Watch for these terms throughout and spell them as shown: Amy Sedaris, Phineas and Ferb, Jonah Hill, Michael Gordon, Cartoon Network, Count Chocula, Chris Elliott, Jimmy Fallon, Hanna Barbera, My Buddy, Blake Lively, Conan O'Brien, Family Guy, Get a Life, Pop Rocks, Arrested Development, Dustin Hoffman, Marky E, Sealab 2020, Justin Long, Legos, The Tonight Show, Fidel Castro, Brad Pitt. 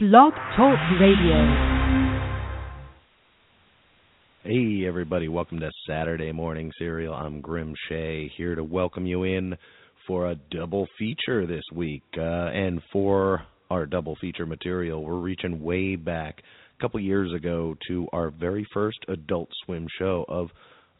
Blog Talk Radio. Hey everybody, welcome to Saturday Morning Serial. I'm Grim Shea, here to welcome you in for a double feature this week. And for our double feature material, we're reaching way back a couple years ago to our very first Adult Swim show of,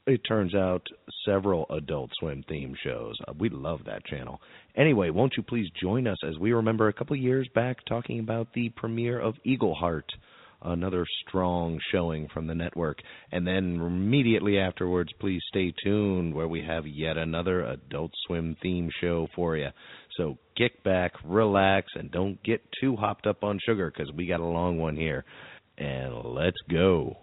it turns out, several Adult Swim themed shows. We love that channel. Anyway, won't you please join us as we remember a couple years back talking about the premiere of Eagleheart, another strong showing from the network. And then immediately afterwards, please stay tuned where we have yet another Adult Swim themed show for you. So kick back, relax, and don't get too hopped up on sugar because we got a long one here. And let's go.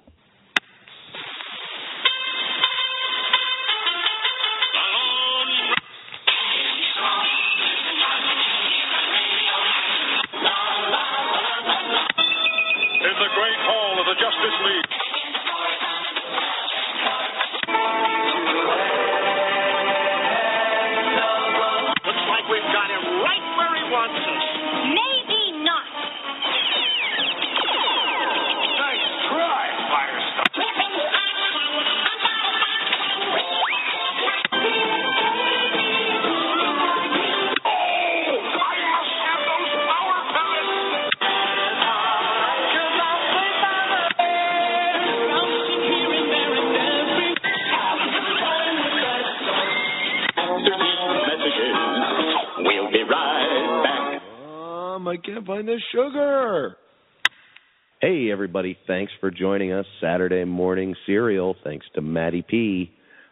Sugar. Hey everybody, thanks for joining us, Saturday Morning Serial. Thanks to Maddie P.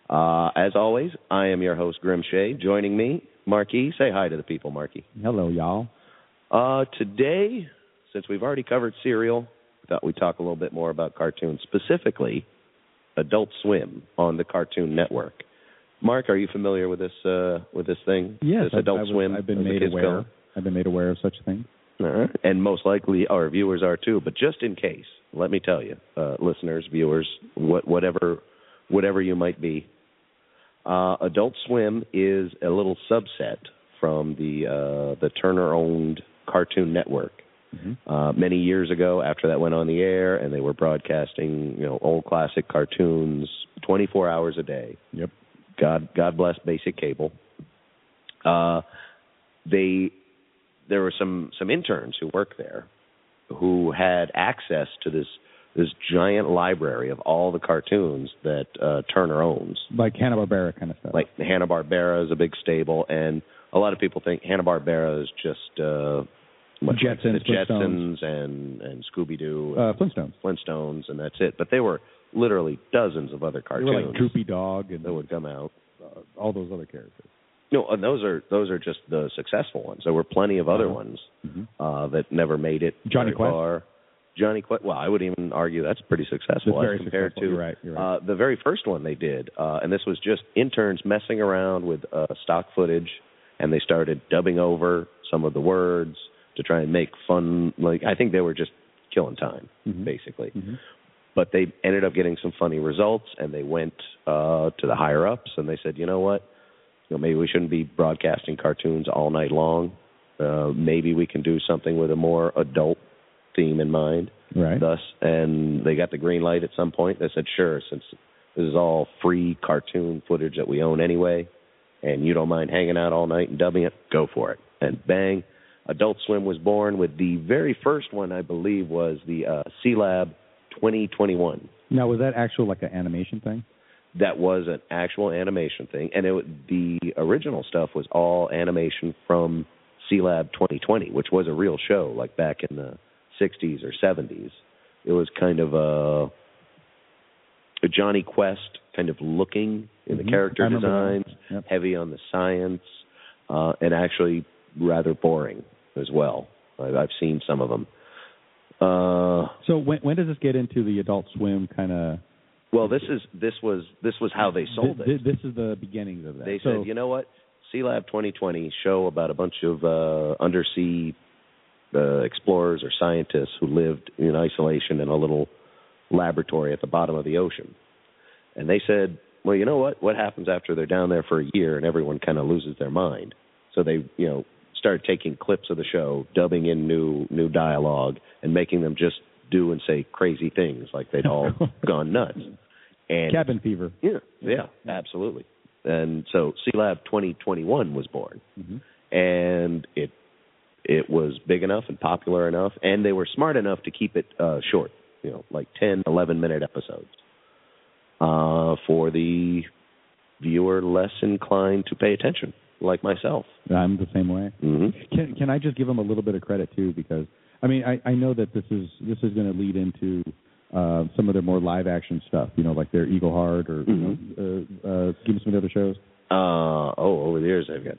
As always, I am your host, Grim Shea. Joining me, Marky E. Say hi to the people, Marky. Hello, y'all. Today, since we've already covered Serial, I thought we'd talk a little bit more about cartoons, specifically Adult Swim on the Cartoon Network. Mark, are you familiar with this thing? Yes, this Adult Swim. I've been made aware of such a thing. All right. And most likely our viewers are too, but just in case, let me tell you, listeners, viewers, whatever you might be, Adult Swim is a little subset from the Turner-owned Cartoon Network. Mm-hmm. Many years ago, after that went on the air, and they were broadcasting, old classic cartoons 24 hours a day. Yep. God bless basic cable. There were some interns who worked there who had access to this giant library of all the cartoons that Turner owns. Like Hanna Barbera kind of stuff. Like Hanna Barbera is a big stable, and a lot of people think Hanna Barbera is just Jetsons and Scooby Doo, Flintstones, and that's it. But they were literally dozens of other cartoons. They were like Droopy Dog, and that would come out. All those other characters. No, and those are just the successful ones. There were plenty of other ones that never made it. Johnny Quest. Johnny Quest. Well, I would even argue that's pretty successful. That's very compared successful. To you're right. The very first one they did, and this was just interns messing around with stock footage, and they started dubbing over some of the words to try and make fun. Like, I think they were just killing time, basically. Mm-hmm. But they ended up getting some funny results, and they went to the higher ups, and they said, you know what? Maybe we shouldn't be broadcasting cartoons all night long. Maybe we can do something with a more adult theme in mind. Right. And they got the green light at some point. They said, sure, since this is all free cartoon footage that we own anyway, and you don't mind hanging out all night and dubbing it, go for it. And bang, Adult Swim was born with the very first one, I believe, was the Sealab 2021. Now, was that actual like an animation thing? That was an actual animation thing, and the original stuff was all animation from Sealab 2020, which was a real show, like back in the 60s or 70s. It was kind of a Johnny Quest kind of looking in the character designs, yep. Heavy on the science, and actually rather boring as well. I've seen some of them. So when does this get into the Adult Swim kind of... Well, this was how they sold it. This is the beginnings of that. They said, you know what, Sealab 2020 show about a bunch of undersea explorers or scientists who lived in isolation in a little laboratory at the bottom of the ocean. And they said, well, you know what happens after they're down there for a year and everyone kind of loses their mind? So they start taking clips of the show, dubbing in new dialogue, and making them just do and say crazy things like they'd all gone nuts. And cabin fever. Yeah, absolutely. And so Sealab 2021 was born, and it was big enough and popular enough, and they were smart enough to keep it short, like 10, 11-minute episodes for the viewer less inclined to pay attention, like myself. I'm the same way. Mm-hmm. Can I just give them a little bit of credit, too, because, I mean, I know that this is going to lead into some of their more live-action stuff, like their Eagleheart or give them some of the other shows. Over the years, I've got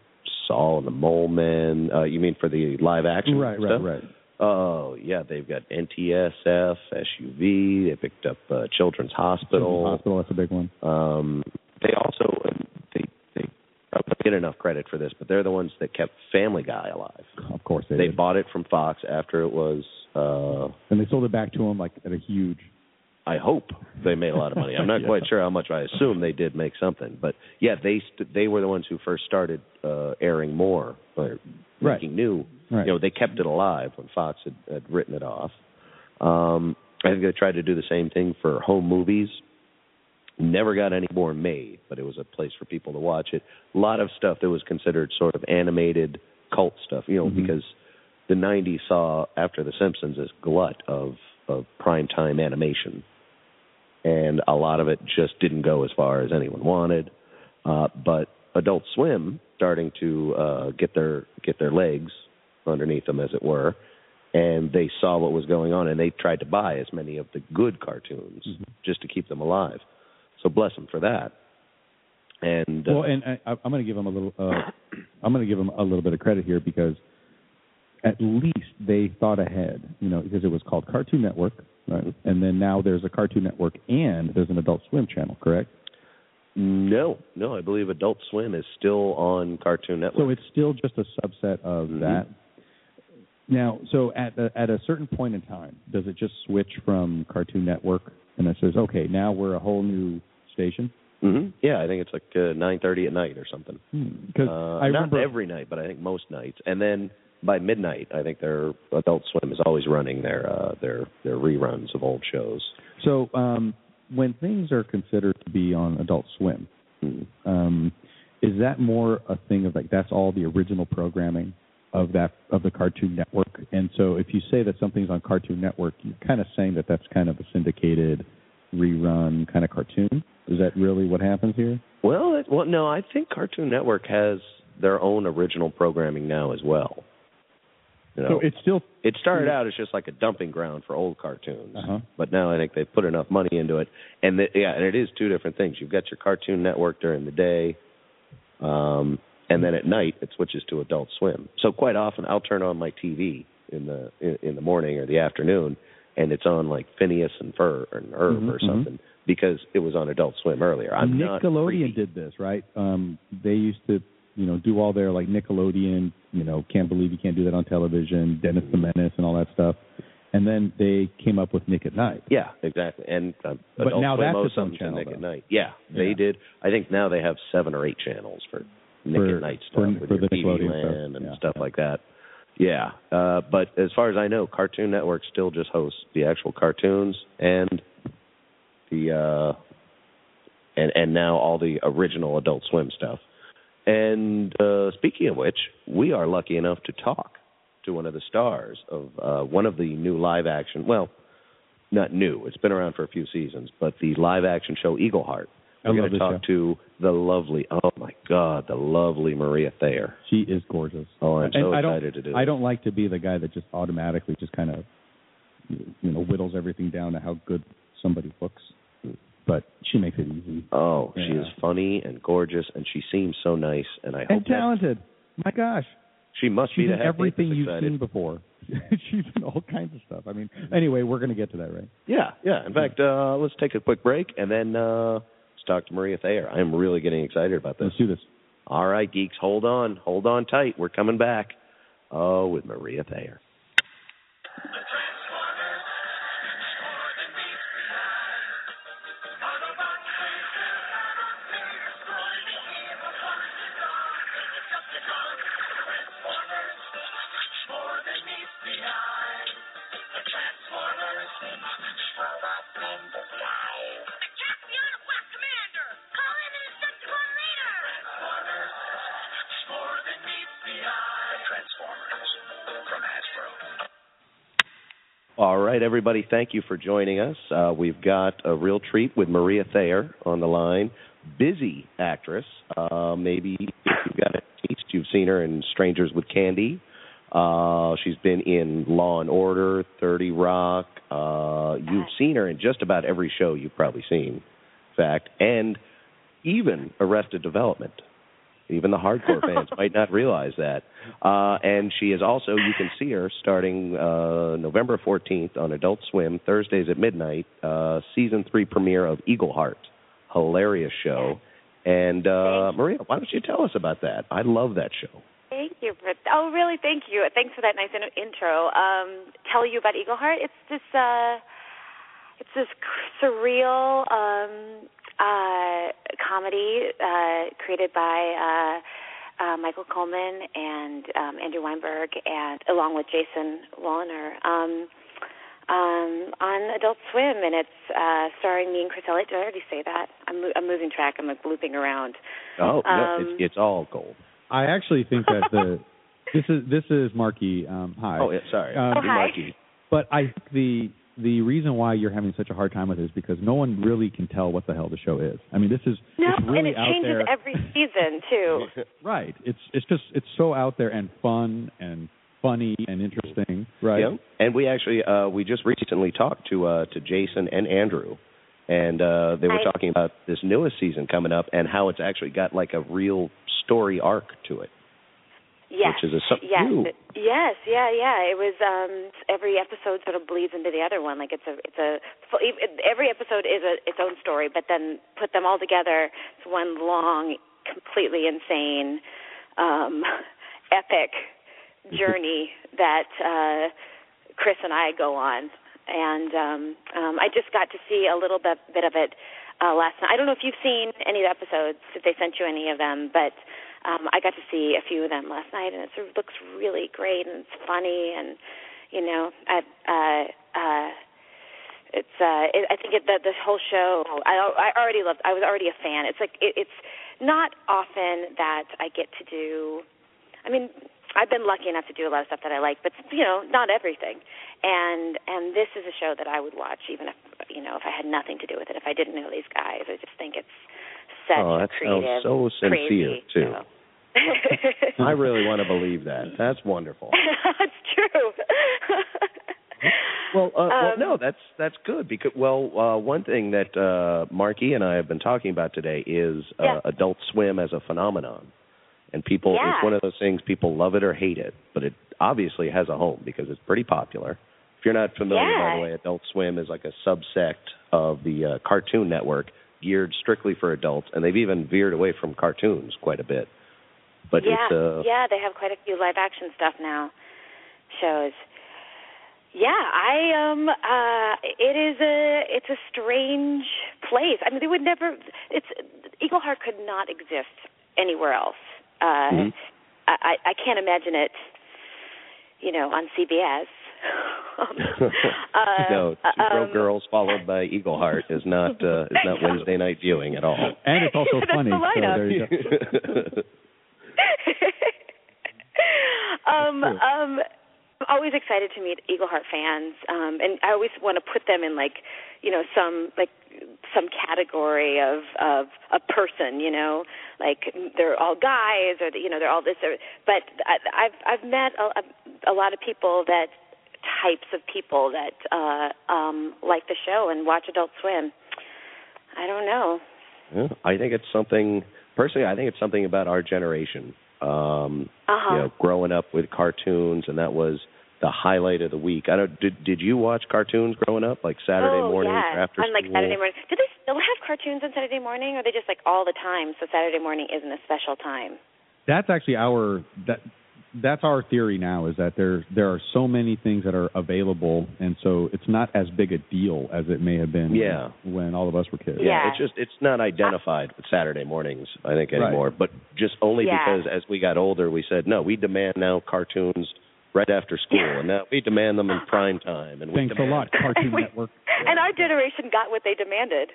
Saul and the Mole Men. You mean for the live action stuff? Right. Oh, yeah, they've got NTSF, SUV. They picked up Children's Hospital. That's a big one. They also, they don't get enough credit for this, but they're the ones that kept Family Guy alive. Of course they did. They bought it from Fox after it was... and they sold it back to him at a huge... I hope they made a lot of money. I'm not quite sure how much. I assume they did make something. But, yeah, they were the ones who first started airing more, or making new. Right. They kept it alive when Fox had written it off. I think they tried to do the same thing for home movies. Never got any more made, but it was a place for people to watch it. A lot of stuff that was considered sort of animated cult stuff, because the 90s saw, after The Simpsons, this glut of primetime animation. And a lot of it just didn't go as far as anyone wanted. But Adult Swim starting to get their legs underneath them, as it were, and they saw what was going on, and they tried to buy as many of the good cartoons just to keep them alive. So bless them for that. And I'm going to give them a little bit of credit here, because at least they thought ahead, because it was called Cartoon Network, right? And then now there's a Cartoon Network and there's an Adult Swim channel, correct? No, I believe Adult Swim is still on Cartoon Network. So it's still just a subset of that. Now, so at a certain point in time, does it just switch from Cartoon Network and it says, okay, now we're a whole new station? Yeah, I think it's 9:30 at night or something. I remember, not every night, but I think most nights. And then... by midnight, I think their Adult Swim is always running their reruns of old shows. So when things are considered to be on Adult Swim, is that more a thing of that's all the original programming of the Cartoon Network? And so if you say that something's on Cartoon Network, you're kind of saying that that's kind of a syndicated rerun kind of cartoon. Is that really what happens here? Well, no, I think Cartoon Network has their own original programming now as well. So it started out as just a dumping ground for old cartoons, but now I think they've put enough money into it, and it is two different things. You've got your Cartoon Network during the day, and then at night it switches to Adult Swim. So quite often I'll turn on my TV in the morning or the afternoon, and it's on Phineas and Ferb or something because it was on Adult Swim earlier. Nickelodeon did this, right? They used to do all their Nickelodeon, Can't Believe You Can't Do That on Television, Dennis the Menace and all that stuff. And then they came up with Nick at Night. Yeah, exactly. And but now that's some channel, Nick at Night. Yeah, they did. I think now they have 7 or 8 channels for Nick at Night stuff for the Nickelodeon stuff. And stuff like that. Yeah, but as far as I know, Cartoon Network still just hosts the actual cartoons and the and now all the original Adult Swim stuff. And speaking of which, we are lucky enough to talk to one of the stars of one of the new live action, well, not new, it's been around for a few seasons, but the live action show Eagleheart. We're going to talk to the lovely, oh my God, the lovely Maria Thayer. She is gorgeous. Oh, I'm so excited to do that. I don't like to be the guy that just automatically just kind of, whittles everything down to how good somebody looks. But she makes it easy. Oh, yeah. She is funny and gorgeous, and she seems so nice. And talented. My gosh. She must be the everything you've seen before. She's in all kinds of stuff. I mean, anyway, we're going to get to that, right? Yeah. In fact, let's take a quick break, and then let's talk to Maria Thayer. I'm really getting excited about this. Let's do this. All right, geeks, hold on. Hold on tight. We're coming back. Oh, with Maria Thayer. All right, everybody, thank you for joining us. We've got a real treat with Maria Thayer on the line, busy actress. Maybe if you've got a taste, you've seen her in Strangers with Candy. She's been in Law and Order, 30 Rock. You've seen her in just about every show you've probably seen, in fact, and even Arrested Development. Even the hardcore fans might not realize that. And she is also, you can see her starting November 14th on Adult Swim, Thursdays at midnight, season 3 premiere of Eagleheart. Hilarious show. And Maria, why don't you tell us about that? I love that show. Thank you. Oh, really, thank you. Thanks for that nice intro. Tell you about Eagleheart. It's this surreal... comedy created by Michael Coleman and Andrew Weinberg, and along with Jason Walliner, on Adult Swim, and it's starring me and Chris Elliott. Did I already say that? I'm losing track. I'm like looping around. Oh, no, it's all gold. I actually think that this is Marky. Hi. Oh, yeah, sorry. Hi. Marky. But I think the reason why you're having such a hard time with it is because no one really can tell what the hell the show is. I mean, this is it's really and it changes out there. Every season too. Right. It's just so out there and fun and funny and interesting. Right. Yep. And we actually we just recently talked to Jason and Andrew, and they were talking about this newest season coming up and how it's actually got like a real story arc to it. Yes. Which is It was every episode sort of bleeds into the other one. Like every episode is its own story, but then put them all together, it's one long, completely insane, epic journey that Chris and I go on. And I just got to see a little bit of it last night. I don't know if you've seen any of the episodes, if they sent you any of them, but. I got to see a few of them last night, and it looks really great, and it's funny, and you know, I think the whole show. I already loved. I was already a fan. It's like it's not often that I get to do. I mean, I've been lucky enough to do a lot of stuff that I like, but you know, not everything. And this is a show that I would watch even if you know if I had nothing to do with it, if I didn't know these guys. I just think it's such that creative, sounds so sincere crazy, too. So. I really want to believe that. That's wonderful. That's true. That's good because one thing that Marky and I have been talking about today is Adult Swim as a phenomenon, and people it's one of those things people love it or hate it, but it obviously has a home because it's pretty popular. If you're not familiar, by the way, Adult Swim is like a subsect of the Cartoon Network, geared strictly for adults, and they've even veered away from cartoons quite a bit. But they have quite a few live action stuff now. Shows. Yeah, I it's a strange place. I mean, they would never. Eagleheart could not exist anywhere else. I can't imagine it. You know, on CBS. No, Two Broke Girls followed by Eagleheart is not Wednesday night viewing at all. And it's also funny. The so there you go. I'm always excited to meet Eagleheart fans, and I always want to put them in some category of a person, you know, like they're all guys or you know they're all this. Or, but I've met a lot of people that types of people that like the show and watch Adult Swim. I don't know. Yeah, I think it's something. Personally, I think it's something about our generation. You know, growing up with cartoons, and that was the highlight of the week. Did you watch cartoons growing up, like Saturday mornings or after school? Saturday morning. Do they still have cartoons on Saturday morning, or are they just like all the time? So Saturday morning isn't a special time. That's actually that's our theory now, is that there are so many things that are available, and so it's not as big a deal as it may have been when all of us were kids. Yeah, it's not identified with Saturday mornings, I think, anymore, but just only because as we got older, we said, no, we demand now cartoons right after school, and now we demand them in prime time. And thanks a lot, Cartoon Network. And our generation got what they demanded.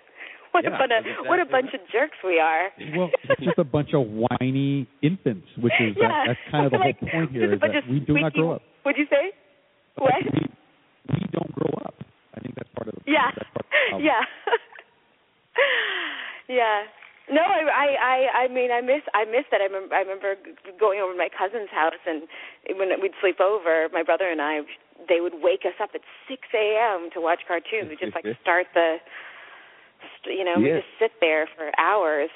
What a bunch of jerks we are. Well, it's just a bunch of whiny infants, which is that's kind of the whole point here, is that we do not grow up. What'd you say? What? We don't grow up. I think that's part of the problem. No, I mean, I miss that. I remember going over to my cousin's house, and when we'd sleep over, my brother and I, they would wake us up at 6 a.m. to watch cartoons. We just, like, start the, you know, we just sit there for hours.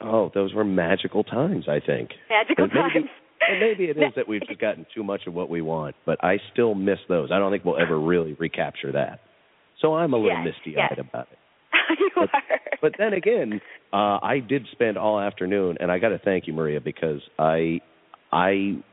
Oh, those were magical times, I think. Magical times. And maybe it is that we've just gotten too much of what we want, but I still miss those. I don't think we'll ever really recapture that. So I'm a little misty-eyed about it. But then again, I did spend all afternoon, and I got to thank you, Maria, because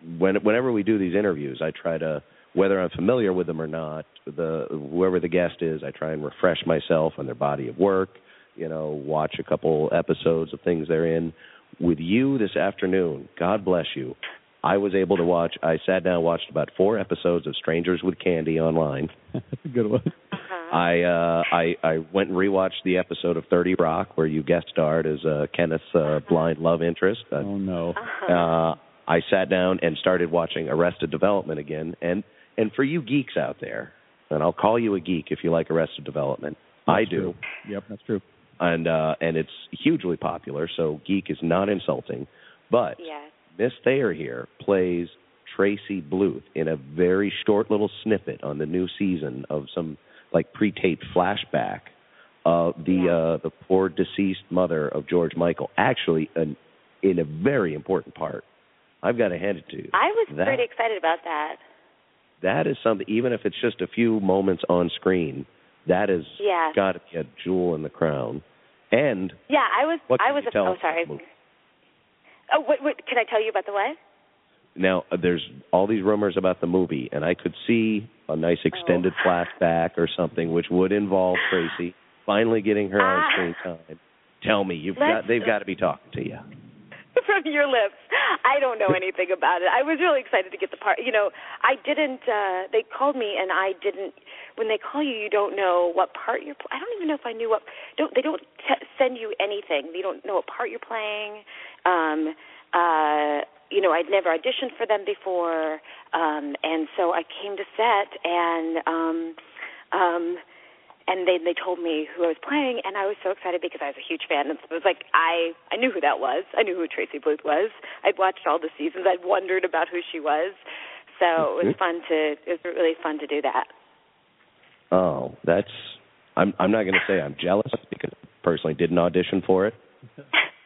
whenever we do these interviews, I try to, whether I'm familiar with them or not, whoever the guest is, I try and refresh myself on their body of work, you know, watch a couple episodes of things they're in. With you this afternoon, God bless you, I was able to watch, I sat down and watched about 4 episodes of Strangers with Candy online. That's a good one. I went and rewatched the episode of 30 Rock where you guest starred as Kenneth's blind love interest. Oh, no. I sat down and started watching Arrested Development again. And for you geeks out there, and I'll call you a geek if you like Arrested Development. I do. Yep, that's true. And it's hugely popular, so geek is not insulting. But Miss Thayer here plays Tracy Bluth in a very short little snippet on the new season of some like pre-taped flashback of the poor deceased mother of George Michael, actually in a very important part. I've got to hand it to you. I was pretty excited about that. That is something, even if it's just a few moments on screen, that has got to be a jewel in the crown. And Oh, what, can I tell you about the what? Now, there's all these rumors about the movie, and I could see a nice extended flashback or something, which would involve Tracy finally getting her on screen time. Tell me, they've got to be talking to you. From your lips. I don't know anything about it. I was really excited to get the part. You know, I didn't, they called me, and I didn't, when they call you, you don't know what part you're playing. I don't even know if I knew they don't send you anything. They don't know what part you're playing. You know, I'd never auditioned for them before, and so I came to set, and they told me who I was playing, and I was so excited because I was a huge fan. And so it was like I knew who that was. I knew who Tracy Bluth was. I'd watched all the seasons. I'd wondered about who she was, so it was really fun to do that. Oh, I'm not going to say I'm jealous because I personally didn't audition for it.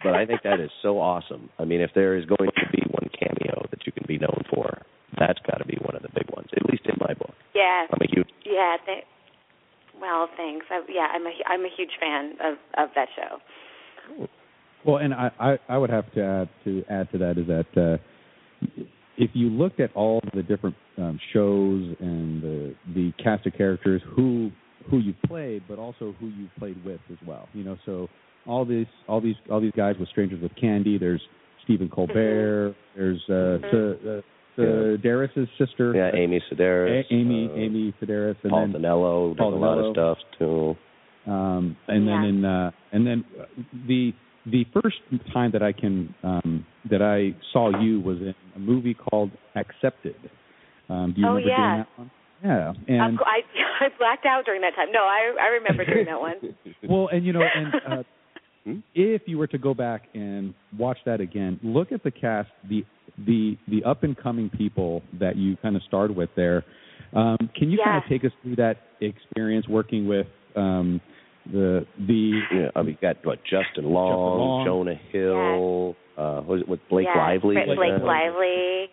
But I think that is so awesome. I mean, if there is going to be one cameo that you can be known for, that's got to be one of the big ones, at least in my book. Yeah. I'm a huge fan. Yeah. Well, thanks. I'm a huge fan of that show. Cool. Well, and I would have to add to that is that if you looked at all the different shows and the cast of characters, who you played, but also who you played with as well. You know, so. All these guys with Strangers with Candy. There's Stephen Colbert. There's Sedaris' sister. Yeah, Amy Sedaris. Amy Sedaris. And Paul Dinello. Paul did a lot of stuff too. And then the first time that I can that I saw you was in a movie called Accepted. Do you remember doing that one? Yeah, and I blacked out during that time. No, I remember doing that one. Well, and you know and. If you were to go back and watch that again, look at the cast, the up-and-coming people that you kind of started with there. Can you kind of take us through that experience working with you've got what, Justin Long, Jonah Hill, was it Blake Lively? Blake Lively.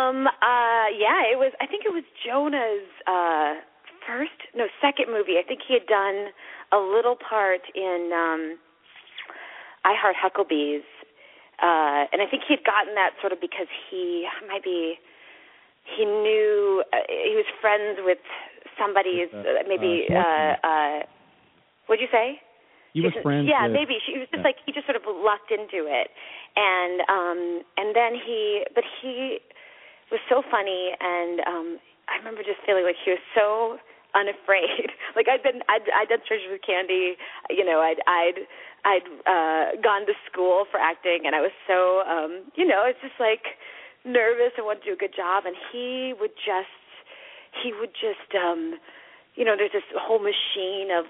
It was. I think it was Jonah's second movie. I think he had done a little part in I Heart Huckabees, and I think he had gotten that sort of because he knew he was friends with somebody's what'd you say? He was friends. Yeah, with, maybe she was just like he just sort of lucked into it, and then he was so funny, and I remember just feeling like he was so unafraid. Like I'd done Strangers with Candy, you know, I'd gone to school for acting, and I was so you know, it's just like nervous and wanted to do a good job, and he would just you know, there's this whole machine of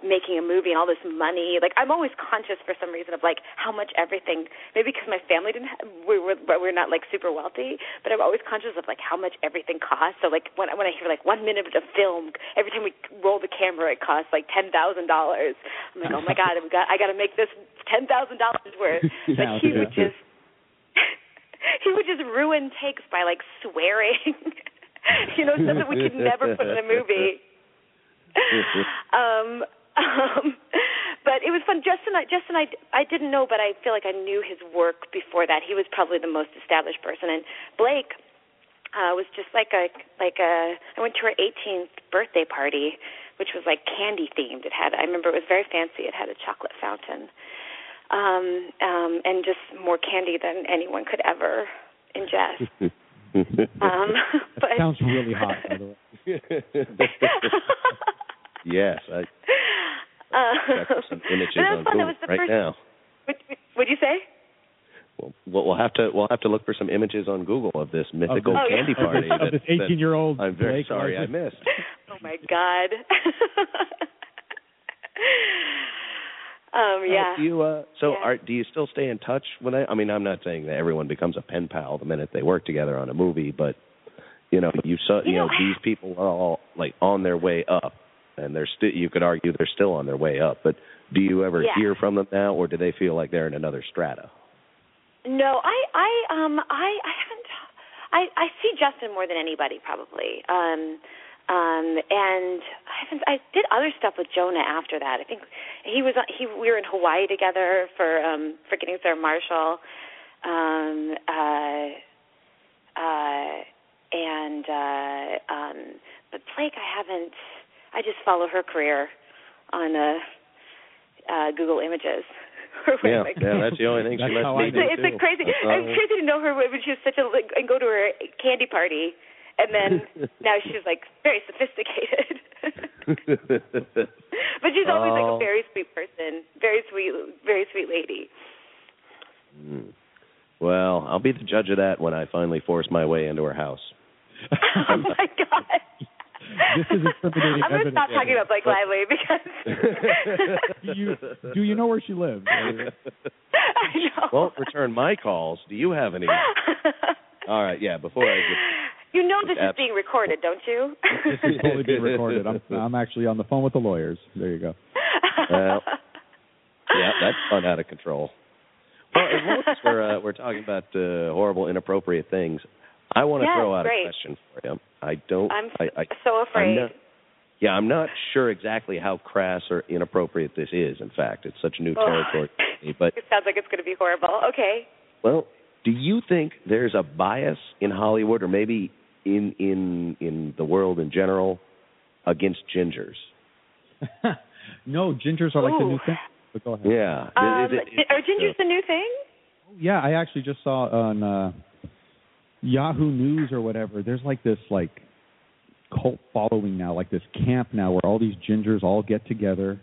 making a movie and all this money. Like, I'm always conscious for some reason of, like, how much everything, maybe because my family didn't have, we were not, like, super wealthy, but I'm always conscious of, like, how much everything costs. So, like, when I hear, like, 1 minute of film, every time we roll the camera, it costs, like, $10,000. I'm like, oh, my God, I got to make this $10,000 worth. But yeah, he would just, he would just ruin takes by, like, swearing. You know, stuff that we could never put in a movie. But it was fun. Justin, I didn't know, but I feel like I knew his work before that. He was probably the most established person. And Blake was just like a. I went to her 18th birthday party, which was like candy themed. It had, I remember, it was very fancy. It had a chocolate fountain, and just more candy than anyone could ever ingest. But sounds really hot, by the way. Yes, I got some images on Google right now. What'd you say? Well, we'll have to look for some images on Google of this mythical candy party. That, this 18-year-old. I'm very sorry I missed. Oh my God. Yeah. Do you still stay in touch with them? I mean, I'm not saying that everyone becomes a pen pal the minute they work together on a movie, but these people are all like on their way up, and they're still, you could argue they're still on their way up. But do you ever hear from them now, or do they feel like they're in another strata? No, I haven't. I see Justin more than anybody, probably. And I did other stuff with Jonah after that. I think we were in Hawaii together for Getting Sarah Marshall, but Blake, I haven't. I just follow her career on Google Images. That's the only thing she lets me do. It's like crazy. It's crazy to know her when she was and go to her candy party. And then now she's, like, very sophisticated. But she's always, like, a very sweet person, very sweet lady. Well, I'll be the judge of that when I finally force my way into her house. Oh, my God. This is intimidating. I'm going to stop talking about Blake Lively because... Do you know where she lives? I know. Won't return my calls. Do you have any? All right, yeah, before I get... You know this is being recorded, don't you? This is totally being recorded. I'm actually on the phone with the lawyers. There you go. Well, yeah, that's fun out of control. Well, as long as we're talking about horrible, inappropriate things, I want to throw out a question for you. I'm so afraid. I'm not sure exactly how crass or inappropriate this is, in fact. It's such new territory. But it sounds like it's going to be horrible. Okay. Well, do you think there's a bias in Hollywood or maybe in the world in general against gingers? No, gingers are like the new thing. But go ahead. Yeah. Are gingers the new thing? Yeah, I actually just saw on Yahoo News or whatever, there's like this like cult following now, like this camp now where all these gingers all get together,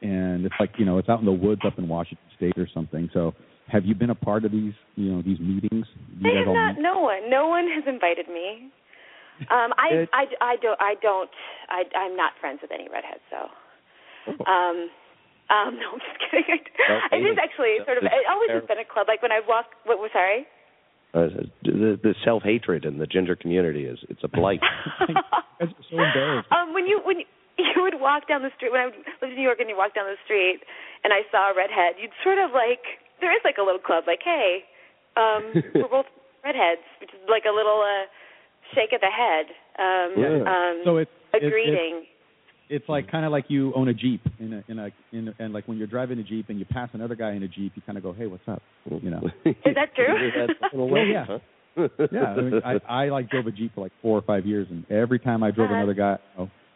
and it's like, you know, it's out in the woods up in Washington State or something. So have you been a part of these, you know, these meetings? No one has invited me. I'm not friends with any redheads, so. No, I'm just kidding. It is actually sort of, it always has been a club. Like when I walk, sorry? The self-hatred in the ginger community is, it's a blight. That's so embarrassing. You would walk down the street, when I lived in New York and you walked down the street and I saw a redhead, you'd sort of like, there is like a little club, like, hey, we're both redheads, which is like a little shake of the head, so it's a greeting. It's like kind of like you own a Jeep, and like when you're driving a Jeep and you pass another guy in a Jeep, you kind of go, hey, what's up? You know, is that true? I mean, I like drove a Jeep for like 4 or 5 years, and every time I drove another guy.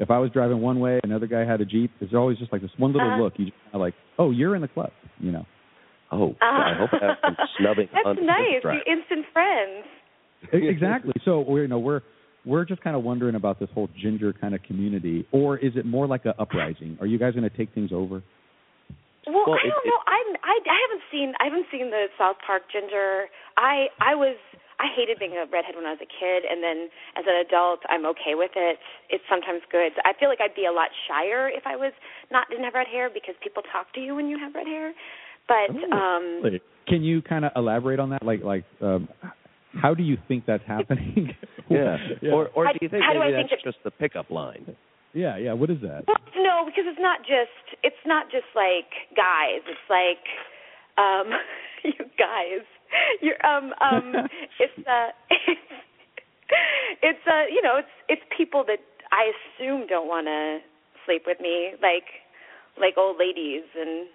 If I was driving one way, another guy had a Jeep. There's always just like this one little look. You just kind of like, oh, you're in the club, you know. Oh, I hope I have some snubbing. That's nice. The instant friends. Exactly. So we're just kind of wondering about this whole ginger kind of community, or is it more like an uprising? Are you guys going to take things over? Well, I don't know. I haven't seen the South Park ginger. I hated being a redhead when I was a kid, and then as an adult, I'm okay with it. It's sometimes good. I feel like I'd be a lot shyer if I didn't have red hair, because people talk to you when you have red hair. But can you kind of elaborate on that? Like, how do you think that's happening? Yeah. Or do you think maybe that's just the pickup line? Yeah. What is that? Well, no, because it's not just like guys. It's like you guys. You're, it's people that I assume don't want to sleep with me, like old ladies and,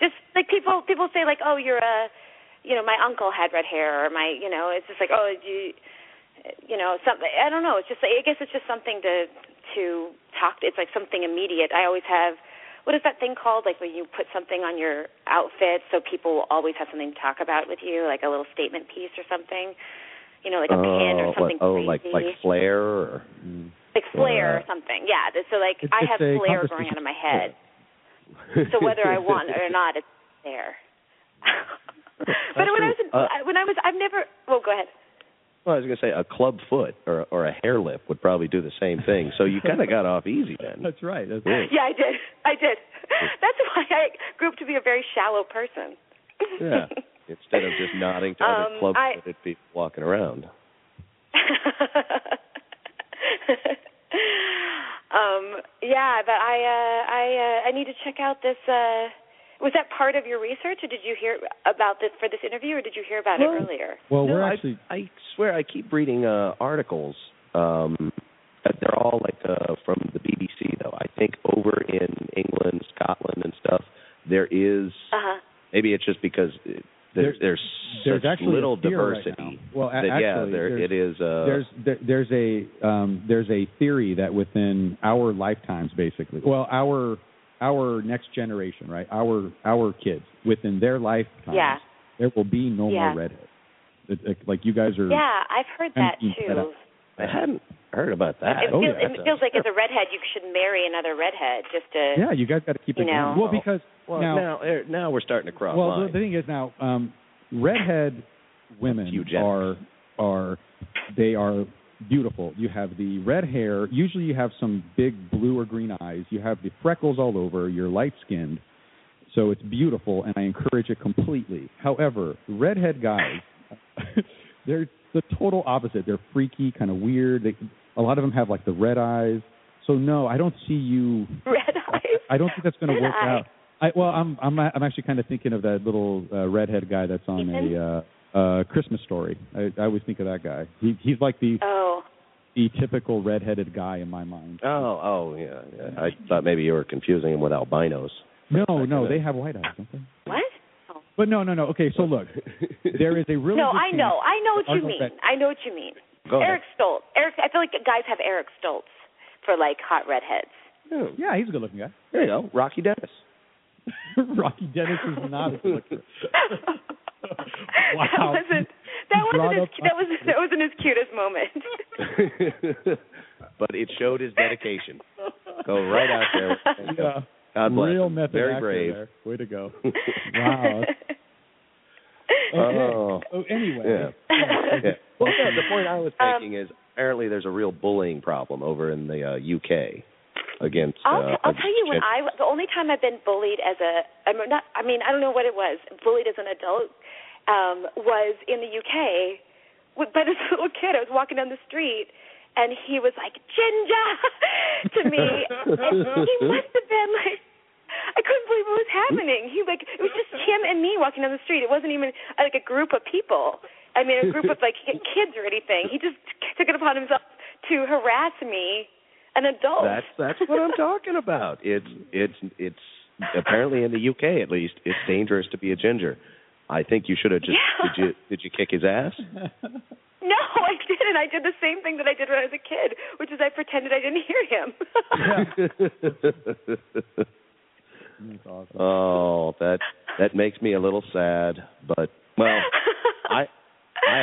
just like people say like, oh, you're my uncle had red hair, or my, it's just like, oh, something, I don't know. It's just, I guess it's just something to talk to. It's like something immediate. I always have, what is that thing called? Like when you put something on your outfit so people will always have something to talk about with you, like a little statement piece or something, like a pin or something crazy. Like flair? Or, like flair or something, yeah. So like I have flair going out of my head. So whether I want it or not, it's there. But go ahead. Well, I was going to say a club foot or a hair lip would probably do the same thing. So you kind of got off easy then. That's right. That's right. Yeah, I did. That's why I grew up to be a very shallow person. Yeah. Instead of just nodding to other club-footed people walking around. But I need to check out this. Was that part of your research, or did you hear about this for this interview, or did you hear about it earlier? Well, no, I swear I keep reading articles. They're all from the BBC, though. I think over in England, Scotland, and stuff, there is maybe it's just because there's such little diversity. Right, well, there's a theory that within our lifetimes, basically, well, our next generation, right? Our kids, within their lifetimes, there will be no more redheads. Like you guys are. Yeah, I've heard that too. I hadn't heard about that. It feels like as a redhead, you should marry another redhead just to. Yeah, you guys got to keep it going. Well, because now we're starting to cross lines. The thing is now, redhead women are beautiful. You have the red hair. Usually you have some big blue or green eyes. You have the freckles all over. You're light-skinned. So it's beautiful, and I encourage it completely. However, redhead guys, they're the total opposite. They're freaky, kind of weird. A lot of them have, like, the red eyes. So, no, I don't see you. Red eyes? I don't think that's going to work out. I'm actually kind of thinking of that little redhead guy that's on Christmas Story. I always think of that guy. He's like the typical redheaded guy in my mind. Oh yeah. I thought maybe you were confusing him with albinos. No, they have white eyes, don't they? What? Oh. But no. Okay, so look, there is a really. No, I know what you mean. I know what you mean. Eric Stoltz. I feel like guys have Eric Stoltz for like hot redheads. Oh. Yeah, he's a good-looking guy. There you go, Rocky Dennis. Rocky Dennis is not a good-looking. Wow. That wasn't his cutest moment. But it showed his dedication. Go right out there. Yeah. God bless. Real method actor. Very brave. There. Way to go. Wow. Okay. Oh. Anyway. Yeah. Yeah. Well, the point I was making is apparently there's a real bullying problem over in the UK. I'll tell you when the only time I've been bullied I don't know what it was, bullied as an adult, was in the UK. But as a little kid, I was walking down the street, and he was like, ginger, to me. And he must have been like, I couldn't believe what was happening. It was just him and me walking down the street. It wasn't even like a group of people. I mean, a group of like kids or anything. He just took it upon himself to harass me. An adult. That's what I'm talking about. It's apparently in the UK at least. It's dangerous to be a ginger. I think you should have just did you kick his ass? No, I didn't. I did the same thing that I did when I was a kid, which is I pretended I didn't hear him. Yeah. That's awesome. Oh, that makes me a little sad, but well, I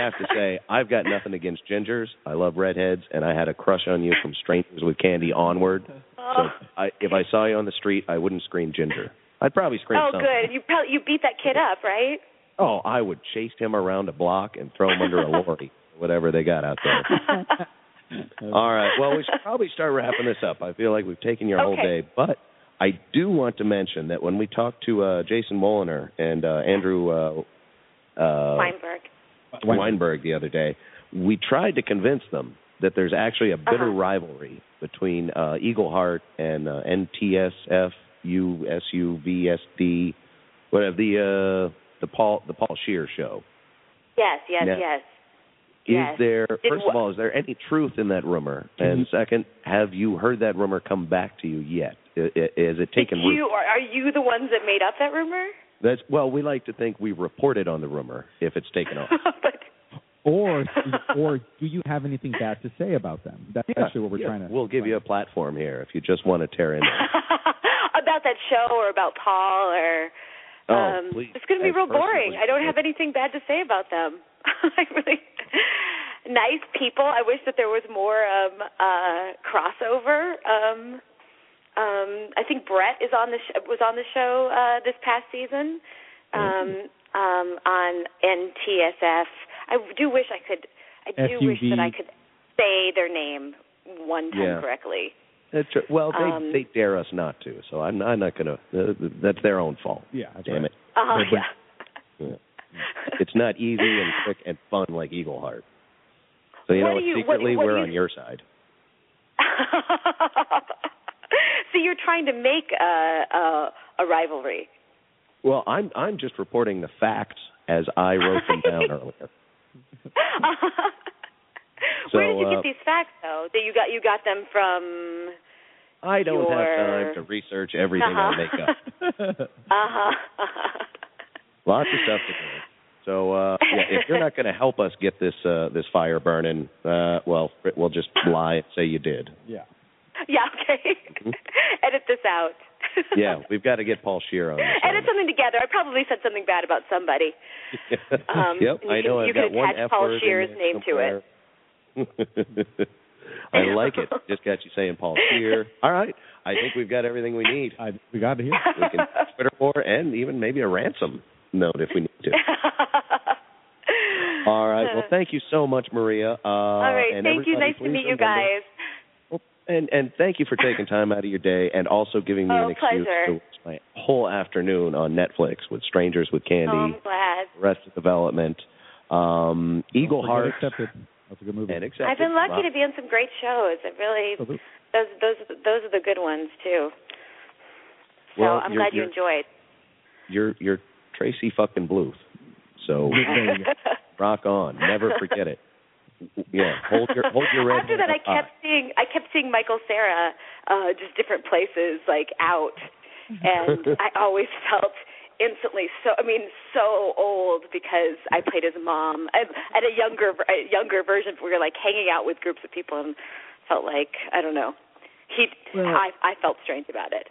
have to say, I've got nothing against gingers. I love redheads, and I had a crush on you from Strangers with Candy onward. Oh. So if I saw you on the street, I wouldn't scream ginger. I'd probably scream something. Oh, good. You beat that kid up, right? Oh, I would chase him around a block and throw him under a lorry, whatever they got out there. All right. Well, we should probably start wrapping this up. I feel like we've taken your whole day. But I do want to mention that when we talked to Jason Moliner and Andrew Weinberg the other day, we tried to convince them that there's actually a bitter rivalry between Eagleheart and NTSF SUV, whatever, the Paul Scheer show. Yes. First of all, is there any truth in that rumor? And second, have you heard that rumor come back to you yet? Is it taken root? Are you the ones that made up that rumor? Well, we like to think we reported on the rumor if it's taken off. Or do you have anything bad to say about them? That's actually what we're trying to... We'll give you a platform here if you just want to tear in about that show or about Paul or... it's going to be real boring. I don't have anything bad to say about them. Really nice people. I wish that there was more crossover. I think Brett was on the show this past season on NTSF. I do wish I could. I do wish that I could say their name one time correctly. That's true. Well, they dare us not to, so I'm not going to. That's their own fault. Yeah, damn it. Oh, yeah. It's not easy and quick and fun like Eagleheart. So secretly we're on your side. So you're trying to make a rivalry. Well, I'm just reporting the facts as I wrote them down earlier. Where did you get these facts, though? That you got them from? I don't have time to research everything I make up. Lots of stuff to do. So if you're not going to help us get this fire burning, we'll just lie and say you did. Yeah. Yeah. Okay. Edit this out. Yeah, we've got to get Paul Scheer on this. Edit something together. I probably said something bad about somebody. I know. You could attach Paul Scheer's name to it. I like it. Just got you saying Paul Scheer. All right. I think we've got everything we need. We got it here. We can Twitter more and even maybe a ransom note if we need to. All right. Well, thank you so much, Maria. All right. Thank you. Nice to meet you guys. And thank you for taking time out of your day and also giving me an excuse to watch my whole afternoon on Netflix with Strangers with Candy. Oh, I'm glad. Arrested Development. Eagleheart. That's a good movie. I've been lucky to be on some great shows. It really, those are the good ones too. So I'm glad you enjoyed. You're Tracy fucking Bluth. So rock on. Never forget it. Yeah, hold your red. After that, I kept seeing Michael Cera just different places like out, and I always felt instantly so old because I played his mom at a younger version. We were like hanging out with groups of people and felt like I don't know. I felt strange about it.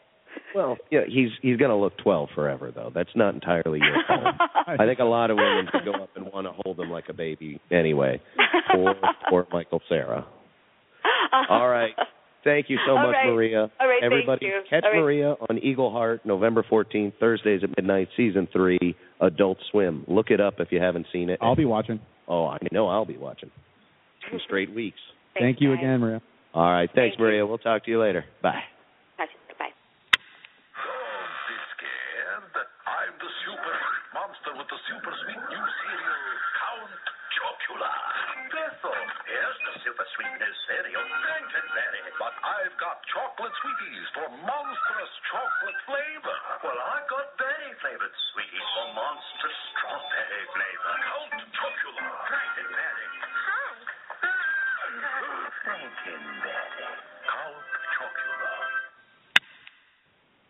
Well, yeah, he's going to look 12 forever though. That's not entirely your fault. I think a lot of women could go up and want to hold him like a baby anyway. Or Michael Cera. All right. Thank you so much, Maria. All right, everybody, catch Maria on Eagleheart, November 14th, Thursdays at midnight, Season 3, Adult Swim. Look it up if you haven't seen it. I'll be watching. Oh, I know I'll be watching. 2 straight weeks. Thank you again, Maria. All right. Thanks, Maria. We'll talk to you later. Bye. Gotcha. Bye. Don't be scared. I'm the super monster with the super sweet new cereal, Count Chocula. Here's the super sweet new cereal, Frankenberry. But I've got chocolate sweeties for monstrous chocolate flavor. Well, I've got berry-flavored sweeties for monstrous strawberry flavor. Count Chocula, Frankenberry. Frankenberry, Count Chocula.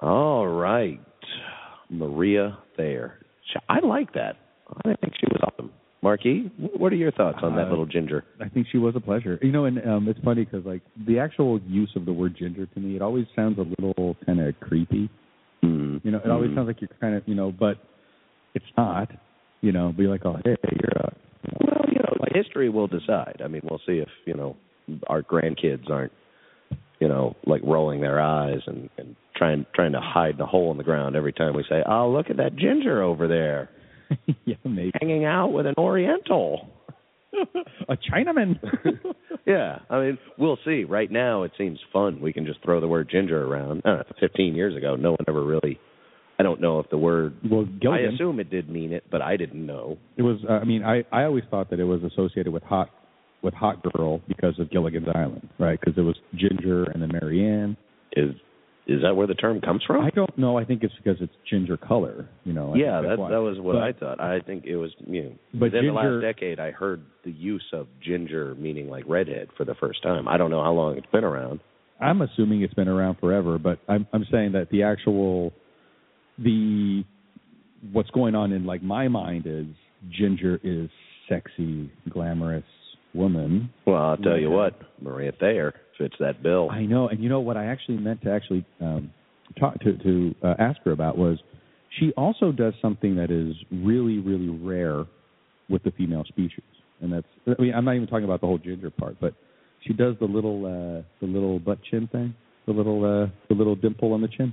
All right. Maria Thayer. I like that. I think she was awesome. Marky, what are your thoughts on that little ginger? I think she was a pleasure. You know, and it's funny because, like, the actual use of the word ginger to me, it always sounds a little kind of creepy. You know, it always sounds like you're kind of, you know, but it's not. You know, be like, oh, hey, you're a... You know, well, you know, history will decide. I mean, we'll see if, you know, our grandkids aren't, you know, like rolling their eyes and trying to hide the hole in the ground every time we say, oh, look at that ginger over there. Yeah, maybe. Hanging out with an Oriental. A Chinaman. Yeah, I mean, we'll see. Right now, it seems fun. We can just throw the word ginger around. I don't know, 15 years ago, no one ever really, I don't know if the word, well, Gilligan, I assume it did mean it, but I didn't know. It was, I mean, I always thought that it was associated with hot girl because of Gilligan's Island, right? Because it was ginger and then Marianne. Is that where the term comes from? I don't know. I think it's because it's ginger color. You know. Yeah, that was what I thought. I think it was, you know, but within the last decade, I heard the use of ginger meaning like redhead for the first time. I don't know how long it's been around. I'm assuming it's been around forever, but I'm saying that the actual, the what's going on in like my mind is ginger is sexy, glamorous woman. Well, I'll tell you what, Maria Thayer fits that bill. I know, and you know what I actually meant to actually talk to ask her about was she also does something that is really, really rare with the female species, and that's, I mean, I'm not even talking about the whole ginger part, but she does the little butt chin thing, the little dimple on the chin.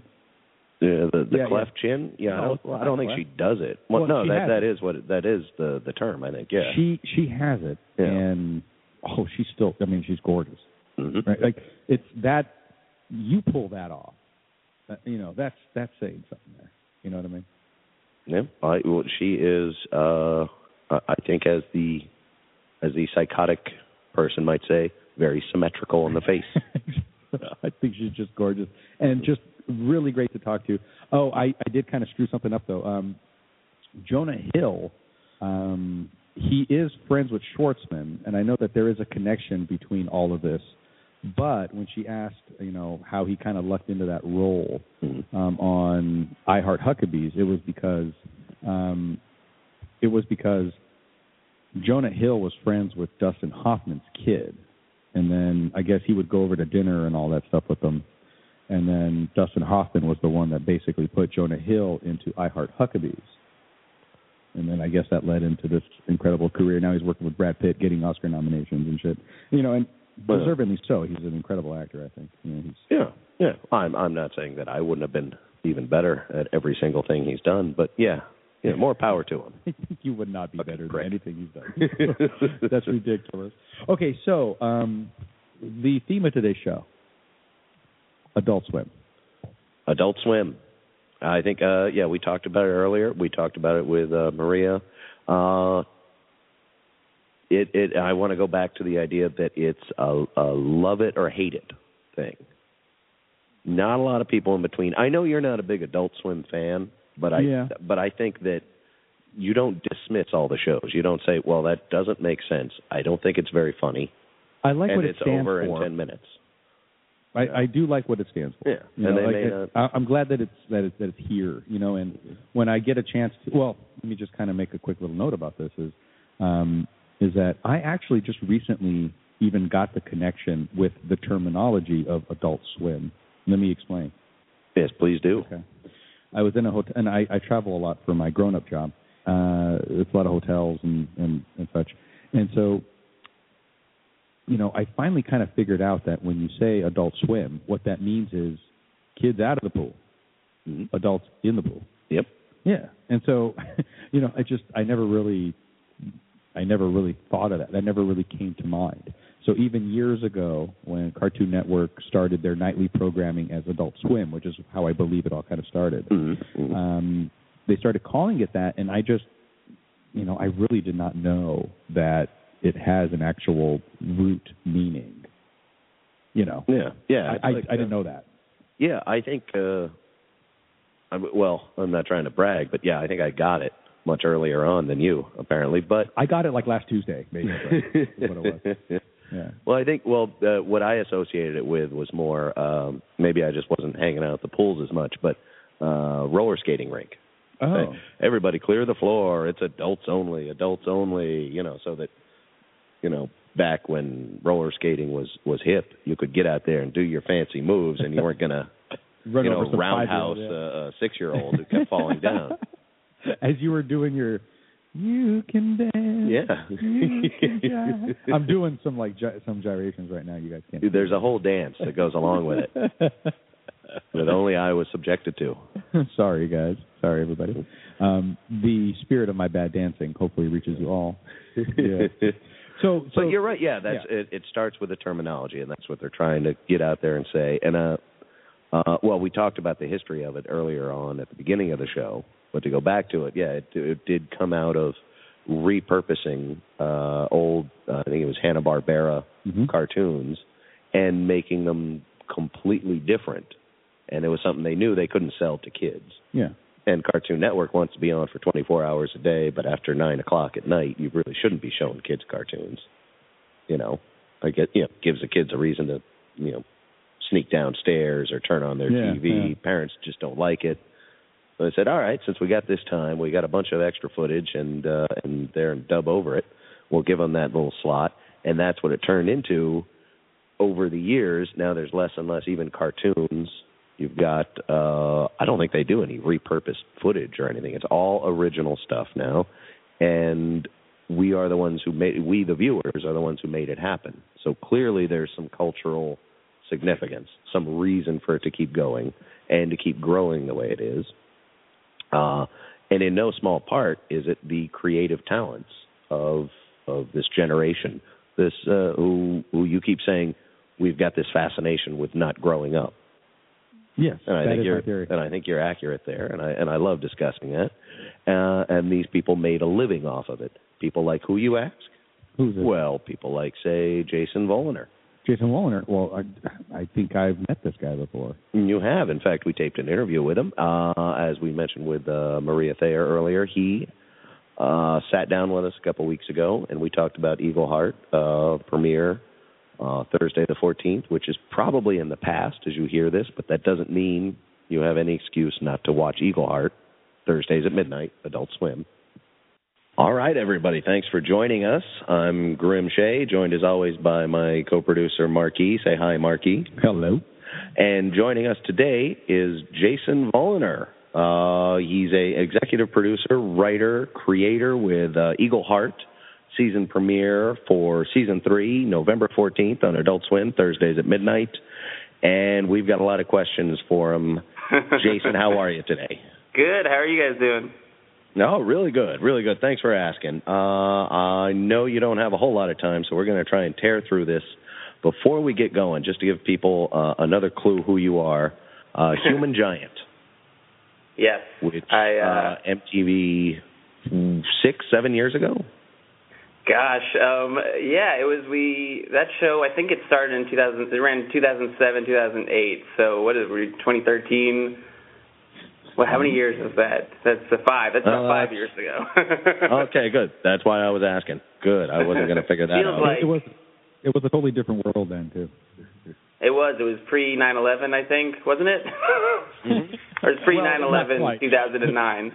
Yeah, the cleft chin. Yeah, no, I don't think she does it. Well, no, that is the term, I think. Yeah, she has it, yeah. And oh, she's still. I mean, she's gorgeous. Mm-hmm. Right? Like it's that you pull that off. You know, that's saying something there. You know what I mean? Yeah. Well, she is. I think as the psychotic person might say, very symmetrical in the face. I think she's just gorgeous and just really great to talk to. Oh, I did kind of screw something up though. Jonah Hill, he is friends with Schwartzman, and I know that there is a connection between all of this. But when she asked, you know, how he kind of lucked into that role on I Heart Huckabees, it was because Jonah Hill was friends with Dustin Hoffman's kid. And then I guess he would go over to dinner and all that stuff with them. And then Dustin Hoffman was the one that basically put Jonah Hill into I Heart Huckabees. And then I guess that led into this incredible career. Now he's working with Brad Pitt, getting Oscar nominations and shit. You know, and deservedly so. He's an incredible actor, I think. You know, yeah. I'm not saying that I wouldn't have been even better at every single thing he's done, but yeah. Yeah, more power to him. I think you would not be better than anything he's done. That's ridiculous. Okay, so the theme of today's show, Adult Swim. Adult Swim. I think, we talked about it earlier. We talked about it with Maria. I want to go back to the idea that it's a love it or hate it thing. Not a lot of people in between. I know you're not a big Adult Swim fan. But I think that you don't dismiss all the shows. You don't say, well, that doesn't make sense. I don't think it's very funny. I like what it stands for. And it's over in 10 minutes. I do like what it stands for. Yeah, you and know, like I'm glad that it's here. You know, and when I get a chance to, well, let me just kind of make a quick little note about this is that I actually just recently even got the connection with the terminology of Adult Swim. Let me explain. Yes, please do. Okay. I was in a hotel, and I travel a lot for my grown-up job. It's a lot of hotels and such. And so, you know, I finally kind of figured out that when you say Adult Swim, what that means is kids out of the pool, adults in the pool. Yep. Yeah. And so, you know, I never really thought of that. That never really came to mind. So even years ago, when Cartoon Network started their nightly programming as Adult Swim, which is how I believe it all kind of started, they started calling it that, and I just, you know, I really did not know that it has an actual root meaning. You know? Yeah, yeah. I didn't know that. Yeah, I think, I'm not trying to brag, but yeah, I think I got it much earlier on than you, apparently. But I got it like last Tuesday, basically, is what it was. Yeah. Well, I think what I associated it with was more maybe I just wasn't hanging out at the pools as much, but roller skating rink. Oh, right? Everybody clear the floor! It's adults only. You know, so that you know back when roller skating was hip, you could get out there and do your fancy moves, and you weren't gonna roundhouse a 6-year-old who kept falling down. As you were doing your You can dance. Yeah. You can I'm doing some gyrations right now. You guys can't. There's a whole dance that goes along with it that only I was subjected to. Sorry, guys. Sorry, everybody. The spirit of my bad dancing hopefully reaches you all. Yeah. So but you're right. Yeah, that's yeah. It starts with the terminology, and that's what they're trying to get out there and say. And well, we talked about the history of it earlier on at the beginning of the show. But to go back to it, yeah, it did come out of repurposing old, I think it was Hanna Barbera cartoons, and making them completely different. And it was something they knew they couldn't sell to kids. Yeah. And Cartoon Network wants to be on for 24 hours a day, but after 9 o'clock at night, you really shouldn't be showing kids cartoons. You know, like it, gives the kids a reason to, sneak downstairs or turn on their TV. Yeah. Parents just don't like it. So I said, all right, since we got this time, we got a bunch of extra footage and there and dub over it. We'll give them that little slot. And that's what it turned into over the years. Now there's less and less even cartoons. You've got, I don't think they do any repurposed footage or anything. It's all original stuff now. And we are the ones who made, we the viewers are the ones who made it happen. So clearly there's some cultural significance, some reason for it to keep going and to keep growing the way it is. And in no small part is it the creative talents of this generation, this who you keep saying we've got this fascination with not growing up. Yes, and I think you're accurate there, and I love discussing that. And these people made a living off of it. People like who you ask? Who's it? Well, people like say Jason Volliner. Jason Wolliner, well, I think I've met this guy before. You have. In fact, we taped an interview with him. As we mentioned with Maria Thayer earlier, he sat down with us a couple weeks ago, and we talked about Eagleheart premiere Thursday the 14th, which is probably in the past as you hear this, but that doesn't mean you have any excuse not to watch Eagleheart Thursdays at midnight, Adult Swim. All right, everybody. Thanks for joining us. I'm Grim Shea, joined as always by my co-producer, Marky E. Say hi, Marky E. Hello. And joining us today is Jason Volliner. He's a executive producer, writer, creator with Eagleheart, season premiere for season 3, November 14th on Adult Swim, Thursdays at midnight. And we've got a lot of questions for him. Jason, how are you today? Good. How are you guys doing? No, really good, really good. Thanks for asking. I know you don't have a whole lot of time, so we're going to try and tear through this. Before we get going, just to give people another clue who you are, Human Giant. Yes. Which MTV 6-7 years ago? Gosh, yeah, it was that show, I think it started in 2000, it ran in 2007, 2008, so what is it, 2013? Well, how many years is that? That's 5. That's about 5 years ago. Okay, good. That's why I was asking. Good. I wasn't going to figure that out. Like, it was a totally different world then, too. It was. It was pre-9/11, I think, wasn't it? Or it was pre-9/11, well, 2009.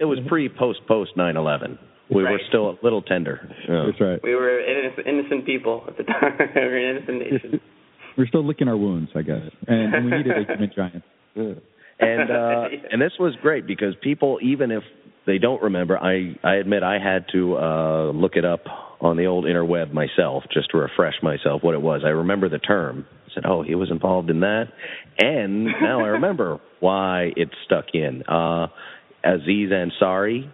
It was pre-post 9/11. We were still a little tender. Yeah. That's right. We were innocent people at the time. We were an innocent nation. We're still licking our wounds, I guess. And we needed a Human Giant. Yeah. And this was great because people, even if they don't remember, I admit I had to look it up on the old interweb myself just to refresh myself what it was. I remember the term. I said, oh, he was involved in that. And now I remember why it stuck in. Aziz Ansari,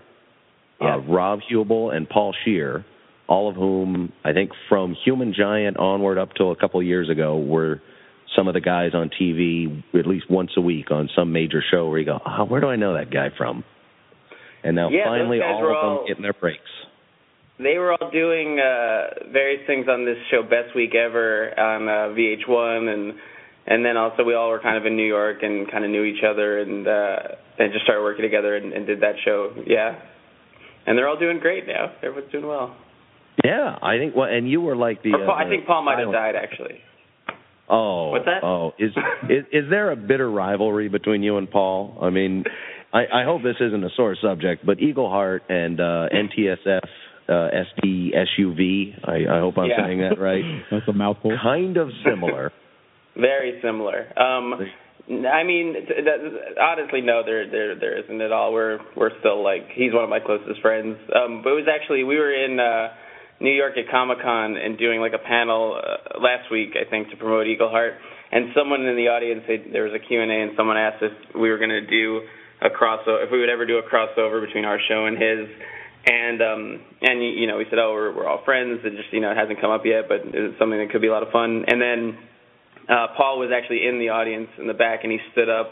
Rob Hubel, and Paul Scheer, all of whom I think from Human Giant onward up till a couple of years ago were some of the guys on TV at least once a week on some major show where you go, oh, where do I know that guy from? And now finally all of them getting their breaks. They were all doing various things on this show, Best Week Ever, on VH1. And then also we all were kind of in New York and kind of knew each other and just started working together and did that show. Yeah. And they're all doing great now. Everyone's doing well. Yeah, I think. Well, and you were like the... I think Paul might have died, actually. Oh, what's that? Oh, is there a bitter rivalry between you and Paul? I mean, I hope this isn't a sore subject, but Eagleheart and NTSF SUV, I hope I'm saying that right. That's a mouthful. Kind of similar. Very similar. I mean, honestly, no, there isn't at all. We're still like, he's one of my closest friends. But it was actually, we were in New York at Comic-Con and doing like a panel last week, I think, to promote Eagleheart. And someone in the audience, there was a Q&A, and someone asked if we were going to do a crossover, if we would ever do a crossover between our show and his. And you know, we said, oh, we're all friends. It just, you know, it hasn't come up yet, but it's something that could be a lot of fun. And then Paul was actually in the audience in the back, and he stood up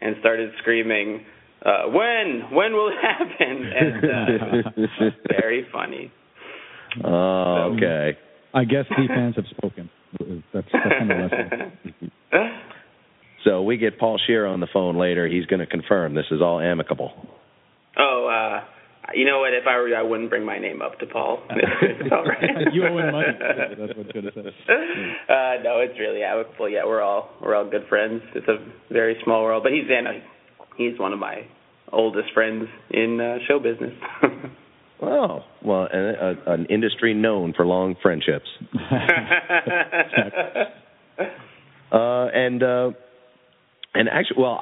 and started screaming, when will it happen? And it was very funny. Oh, okay. I guess the fans have spoken. That's kind of lesson. So we get Paul Scheer on the phone later. He's going to confirm this is all amicable. Oh, you know what? If I were you, I wouldn't bring my name up to Paul. It's all right. You owe him money. That's what's going to say. No, it's really amicable. Yeah, we're all good friends. It's a very small world, but he's one of my oldest friends in show business. Oh, well, an industry known for long friendships. And actually, well,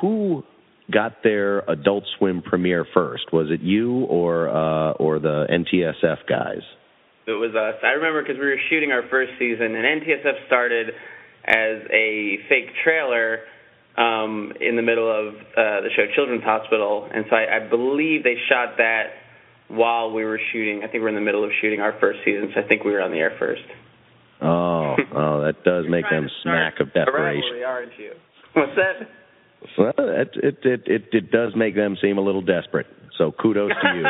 who got their Adult Swim premiere first? Was it you or the NTSF guys? It was us. I remember because we were shooting our first season, and NTSF started as a fake trailer in the middle of the show Children's Hospital, and so I believe they shot that while we were shooting. I think we were in the middle of shooting our first season, so I think we were on the air first. Oh, that does make them smack of desperation. A rivalry, aren't you? What's that? Well, it does make them seem a little desperate. So kudos to you.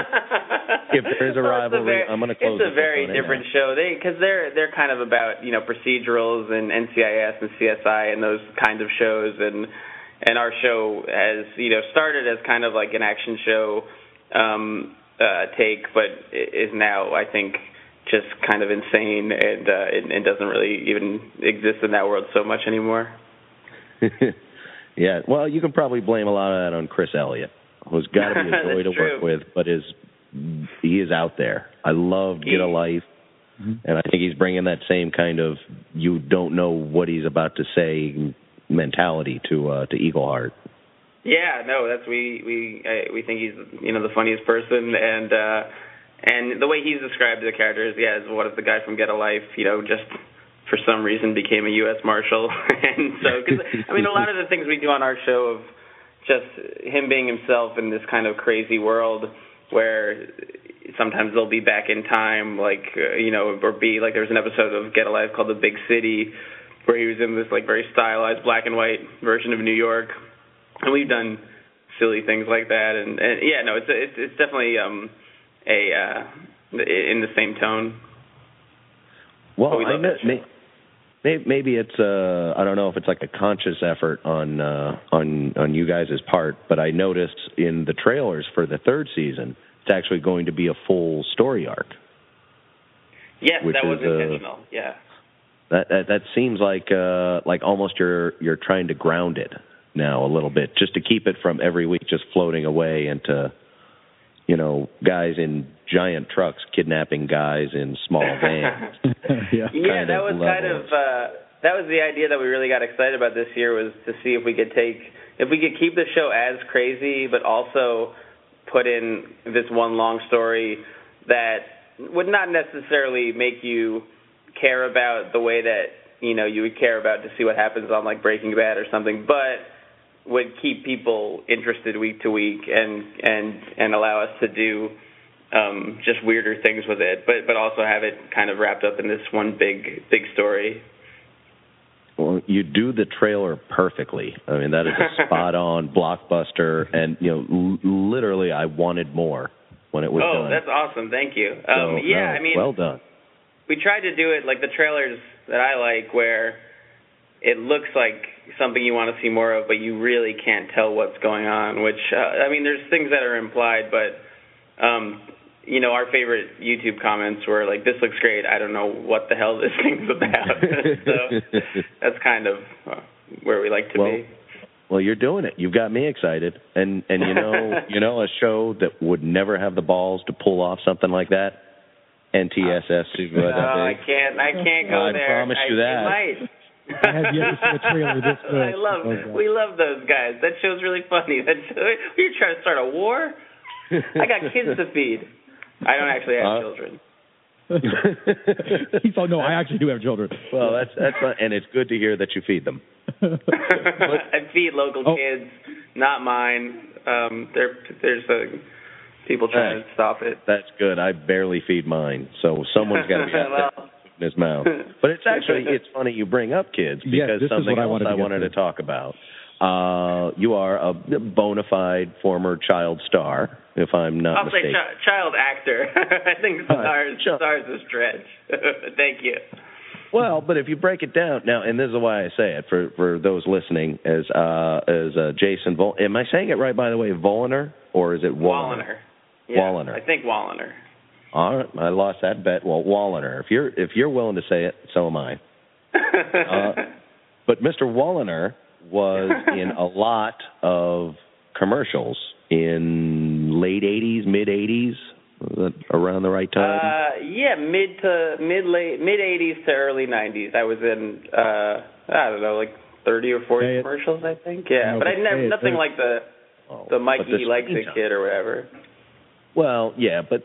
If there is a rivalry, I'm going to close it. It's a very different show because they're kind of about, you know, procedurals and NCIS and CSI and those kind of shows, and our show has, you know, started as kind of like an action show take, but is now, I think, just kind of insane and doesn't really even exist in that world so much anymore. Yeah, well, you can probably blame a lot of that on Chris Elliott, who's got to be a joy to work with, but he is out there. I love Get a Life, and I think he's bringing that same kind of you don't know what he's about to say mentality to Eagleheart. Yeah, no, that's we think he's, you know, the funniest person, and the way he's described the character is, yeah, is what if the guy from Get a Life, you know, just for some reason became a U.S. Marshal. And so, cause, I mean, a lot of the things we do on our show of just him being himself in this kind of crazy world where sometimes they'll be back in time, like, you know, or be like there was an episode of Get a Life called The Big City where he was in this, like, very stylized black and white version of New York. And we've done silly things like that. And yeah, no, it's definitely in the same tone. Well, oh, I know, maybe it's I don't know if it's like a conscious effort on you guys' part, but I noticed in the trailers for the third season, it's actually going to be a full story arc. Yes, that was intentional. Yeah, that seems like almost you're trying to ground it now a little bit, just to keep it from every week just floating away into, you know, guys in giant trucks kidnapping guys in small vans. Yeah, that was kind of that was the idea that we really got excited about this year, was to see if we could keep the show as crazy, but also put in this one long story that would not necessarily make you care about the way that, you know, you would care about to see what happens on, like, Breaking Bad or something, but would keep people interested week to week and allow us to do just weirder things with it, but also have it kind of wrapped up in this one big story. Well, you do the trailer perfectly. I mean, that is a spot-on blockbuster, and, you know, literally I wanted more when it was done. Oh, that's awesome. Thank you. I mean, well done. We tried to do it like the trailers that I like, where it looks like something you want to see more of, but you really can't tell what's going on, which, I mean, there's things that are implied, but you know, our favorite YouTube comments were like, "This looks great. I don't know what the hell this thing's about." So that's kind of where we like to be. Well, you're doing it. You've got me excited, and you know, a show that would never have the balls to pull off something like that. NTSS. No, I can't. I can't go there. I promise you that. It might. I have yet to see a trailer this good. We love those guys. That show's really funny. You're trying to start a war? I got kids to feed. I don't actually have children. He thought, no, I actually do have children. Well, that's fun, and it's good to hear that you feed them. I feed local kids, not mine. There's people trying to stop it. That's good. I barely feed mine, so someone's got to be out there in his mouth. But it's actually funny you bring up kids, because something else I wanted to talk about. You are a bona fide former child star, if I'm not mistaken. I'll say child actor. I think star's a stretch. Thank you. Well, but if you break it down now, and this is why I say it for those listening, as Jason Voliner. Am I saying it right, by the way, Voliner, or is it Walliner? Yeah, Walliner. I think Walliner. All right, I lost that bet. Well, Walliner. If you're willing to say it, so am I. But Mr. Walliner was in a lot of commercials in late 80s, mid 80s, around the right time. Mid 80s to early 90s. I was in I don't know, like 30 or 40 commercials, I think. Yeah, but I never nothing like the Mikey Likes It Kid or whatever. Well, yeah, but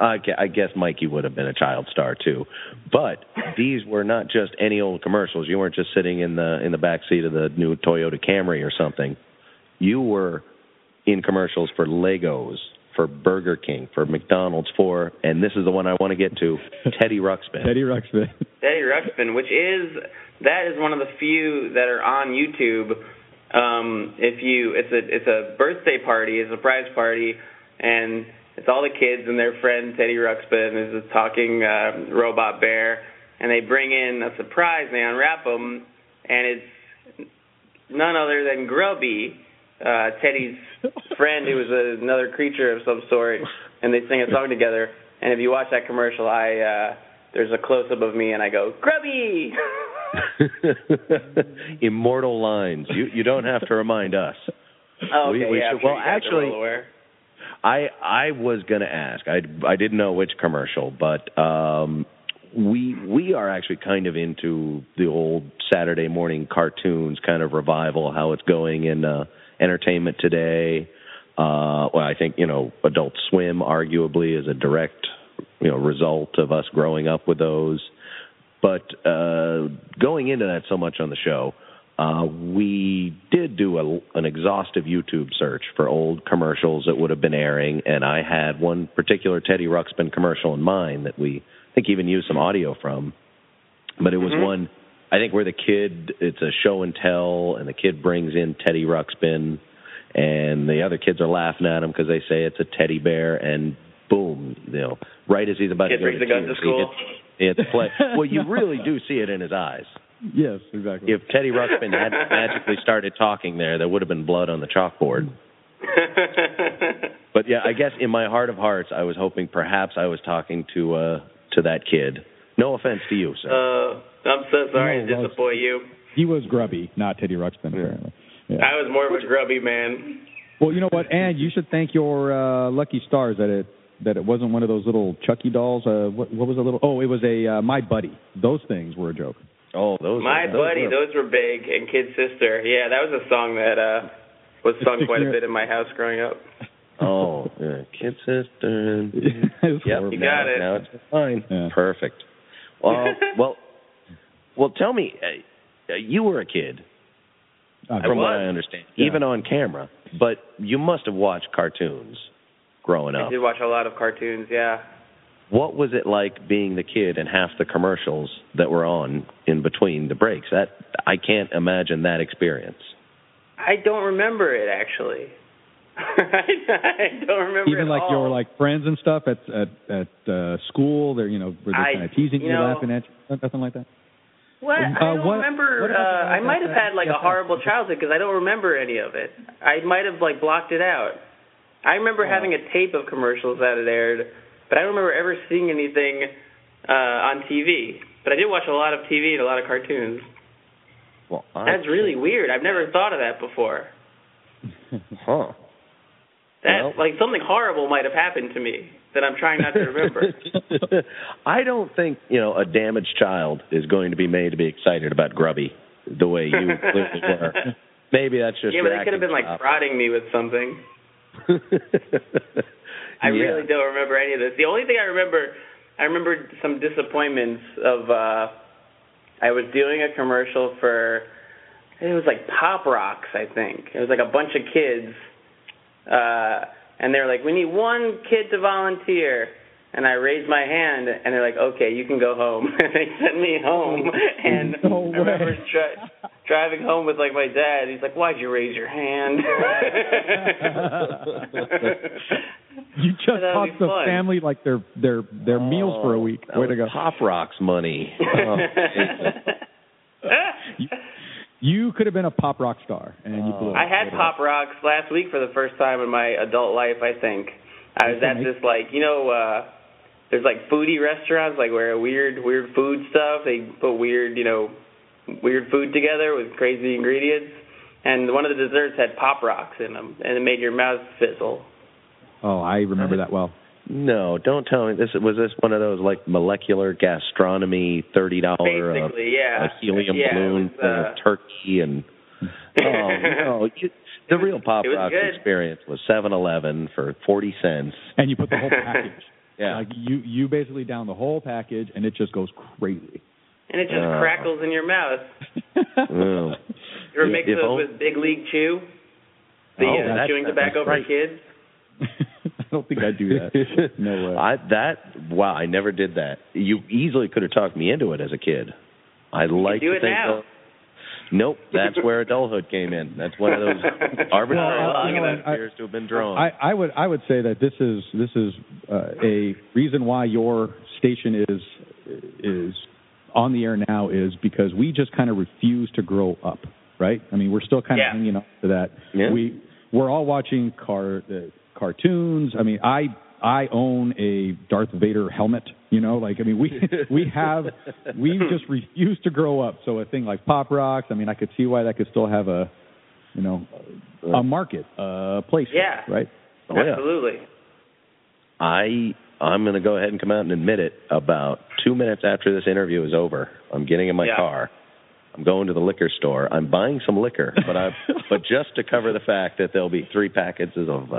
I guess Mikey would have been a child star too. But these were not just any old commercials. You weren't just sitting in the back seat of the new Toyota Camry or something. You were in commercials for Legos, for Burger King, for McDonald's, for, and this is the one I want to get to, Teddy Ruxpin. Teddy Ruxpin, that is one of the few that are on YouTube. It's a birthday party, a surprise party, and it's all the kids and their friend Teddy Ruxpin is a talking robot bear, and they bring in a surprise. They unwrap them, and it's none other than Grubby, Teddy's friend, who was another creature of some sort, and they sing a song together. And if you watch that commercial, there's a close-up of me, and I go, Grubby! Immortal lines. You don't have to remind us. Oh, okay, well, actually, I was going to ask. I didn't know which commercial, but we are actually kind of into the old Saturday morning cartoons kind of revival, how it's going in entertainment today. Well, I think, Adult Swim arguably is a direct, result of us growing up with those. But going into that so much on the show, we did do an exhaustive YouTube search for old commercials that would have been airing, and I had one particular Teddy Ruxpin commercial in mind that we, I think, even used some audio from. But it was one, I think, where the kid, it's a show and tell, and the kid brings in Teddy Ruxpin, and the other kids are laughing at him because they say it's a teddy bear, and boom, right as he's about to go to school, he hits play. Well, you really do see it in his eyes. Yes, exactly. If Teddy Ruxpin had magically started talking there would have been blood on the chalkboard. But, yeah, I guess in my heart of hearts, I was hoping perhaps I was talking to that kid. No offense to you, sir. I'm so sorry to disappoint you. He was Grubby, not Teddy Ruxpin, apparently. Yeah. I was more of a Grubby man. Well, you know what, and you should thank your lucky stars that it wasn't one of those little Chucky dolls. What was the little? Oh, it was a My Buddy. Those things were a joke. Oh, those! Those were big, and Kid Sister. Yeah, that was a song that was sung quite a bit in my house growing up. Oh, yeah. Kid Sister. Yep, you got it. Now it's fine. Yeah. Perfect. Well, tell me, you were a kid, from what I understand, even on camera. But you must have watched cartoons growing up. I did watch a lot of cartoons. Yeah. What was it like being the kid and half the commercials that were on in between the breaks? That I can't imagine that experience. I don't remember it, actually. I don't remember it at all. Even your friends and stuff at school, they're were they kind of teasing you, laughing at you, nothing like that? What? I don't remember. I might have had a horrible childhood because I don't remember any of it. I might have blocked it out. I remember having a tape of commercials that had aired, but I don't remember ever seeing anything on TV. But I did watch a lot of TV and a lot of cartoons. Well, that's really weird. I've never thought of that before. Huh. That, like, something horrible might have happened to me that I'm trying not to remember. I don't think, a damaged child is going to be made to be excited about Grubby the way you clearly were. Maybe that's just... Yeah, but they could have been, prodding me with something. I really don't remember any of this. The only thing I remember some disappointments of... I was doing a commercial for... It was like Pop Rocks, I think. It was like a bunch of kids... and they're like, we need one kid to volunteer. And I raised my hand, and they're like, okay, you can go home. And they sent me home. And I remember driving home with, my dad. He's like, why'd you raise your hand? You just cost the family, their meals for a week. Way to go. Pop Rocks money. Oh. You could have been a pop rock star, and you blew it. I had Pop Rocks last week for the first time in my adult life, I think. I was at this, there's, foodie restaurants, where weird food stuff. They put weird food together with crazy ingredients. And one of the desserts had Pop Rocks in them, and it made your mouth sizzle. Oh, I remember that well. No, don't tell me. Was this one of those, molecular gastronomy $30 basically, helium balloon for turkey and... the real Pop Rocks experience was 7-Eleven for 40 cents. And you put the whole package. Yeah. You basically down the whole package, and it just goes crazy. And it just crackles in your mouth. You ever mix those with Big League Chew? Chewing tobacco for kids? I don't think I do that. No way. I never did that. You easily could have talked me into it as a kid. I like to think now. Nope, that's where adulthood came in. That's one of those arbitrary appears to have been drawn. I would say that this is a reason why your station is on the air now is because we just kind of refuse to grow up, right? I mean, we're still kind of hanging up to that. Yeah. We're all watching cartoons. I mean, I own a Darth Vader helmet, we just refuse to grow up. So a thing like Pop Rocks, I mean, I could see why that could still have a, a market, a place. Yeah. Right? Oh, absolutely. Yeah. I'm going to go ahead and come out and admit it. About 2 minutes after this interview is over, I'm getting in my car. I'm going to the liquor store. I'm buying some liquor, but just to cover the fact that there'll be 3 packets of.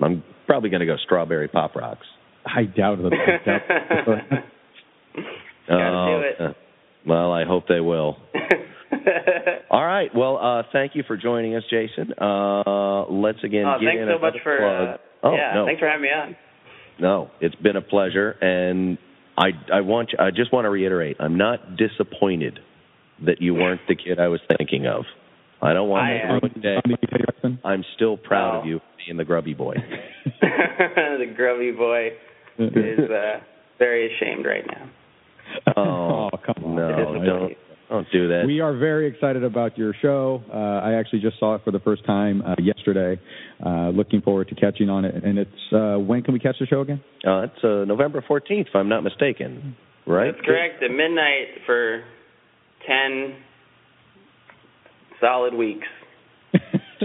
I'm probably going to go strawberry Pop Rocks. I doubt it. Gotta do it. Well, I hope they will. All right. Well, thank you for joining us, Jason. Let's again. Thanks so much for. Thanks for having me on. No, it's been a pleasure, and I just want to reiterate. I'm not disappointed that you weren't the kid I was thinking of. I don't want to ruin your day. I'm still proud of you being the Grubby Boy. The Grubby Boy is very ashamed right now. Oh, come on. No, don't do that. We are very excited about your show. I actually just saw it for the first time yesterday. Looking forward to catching on it. And it's when can we catch the show again? It's November 14th, if I'm not mistaken. Right? That's correct. At midnight for... 10 solid weeks.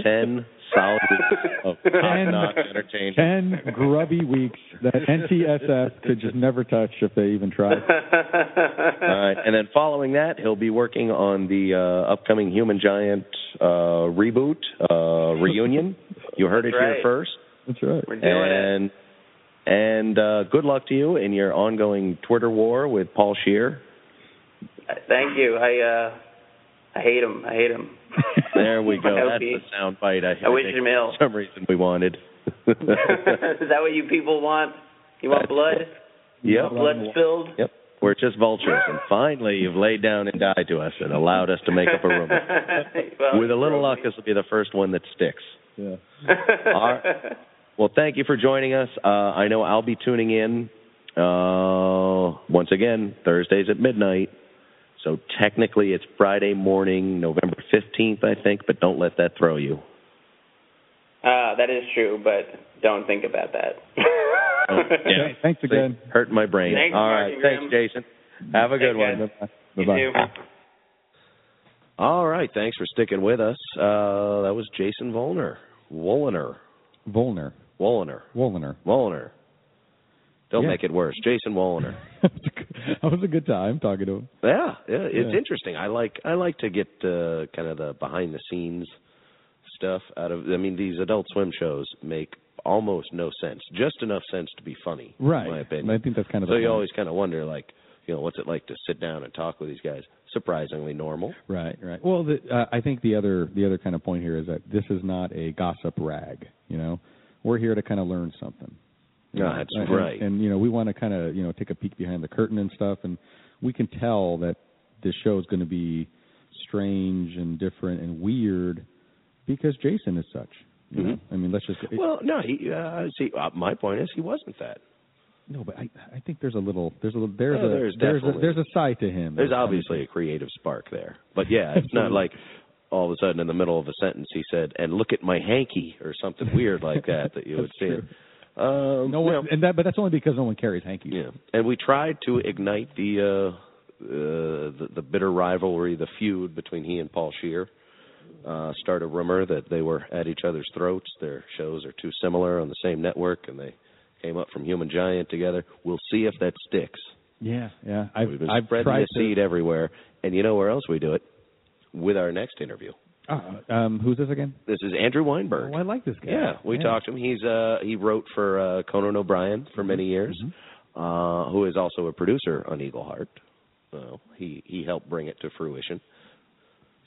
10 solid weeks of top-notch entertainment. 10 grubby weeks that NTSF could just never touch if they even tried. All right, and then following that, he'll be working on the upcoming Human Giant reboot, reunion. You heard it here first. That's right. We're doing it. And good luck to you in your ongoing Twitter war with Paul Scheer. Thank you. I hate him. I hate him. There we go. That's the sound bite I wish him ill. For some reason we wanted. Is that what you people want? You want blood? Yep. Blood spilled? Yep. We're just vultures. And finally, you've laid down and died to us and allowed us to make up a rumor. With a little luck, this will be the first one that sticks. Yeah. Well, thank you for joining us. I know I'll be tuning in once again, Thursdays at midnight. So technically it's Friday morning, November 15th, I think, but don't let that throw you. That is true, but don't think about that. Yeah. Thanks again. Hurt my brain. Thanks, all right, thanks, Jason. Have a good one. Bye-bye. Bye-bye. All right, thanks for sticking with us. That was Jason Vollner. Wolliner. Don't make it worse. Jason Wolliner. That was a good time talking to him. Yeah. It's interesting. I like to get kind of the behind-the-scenes stuff out of... I mean, these Adult Swim shows make almost no sense. Just enough sense to be funny, right, in my opinion. I think that's kind of... So you always kind of wonder, like, you know, what's it like to sit down and talk with these guys? Surprisingly normal. Right. Well, I think the other kind of point here is that this is not a gossip rag, you know. We're here to kind of learn something. No, that's right. And, you know, we want to kind of, you know, take a peek behind the curtain and stuff. And we can tell that this show is going to be strange and different and weird because Jason is such. You know? I mean, let's just... Well, no, my point is he wasn't that. No, but I think there's a side to him. There's obviously a creative spark there. But, yeah, it's not like all of a sudden in the middle of a sentence he said, and look at my hanky or something weird like that you would see. But that's only because no one carries hankies. Yeah, and we tried to ignite the bitter rivalry, the feud between he and Paul Scheer. Start a rumor that they were at each other's throats. Their shows are too similar on the same network, and they came up from Human Giant together. We'll see if that sticks. Yeah. I've spreading the seed everywhere, and you know where else we do it? With our next interview. Who's this again? This is Andrew Weinberg. Oh, I like this guy. Yeah, we talked to him. He's he wrote for Conan O'Brien for many years, who is also a producer on Eagleheart. So he helped bring it to fruition.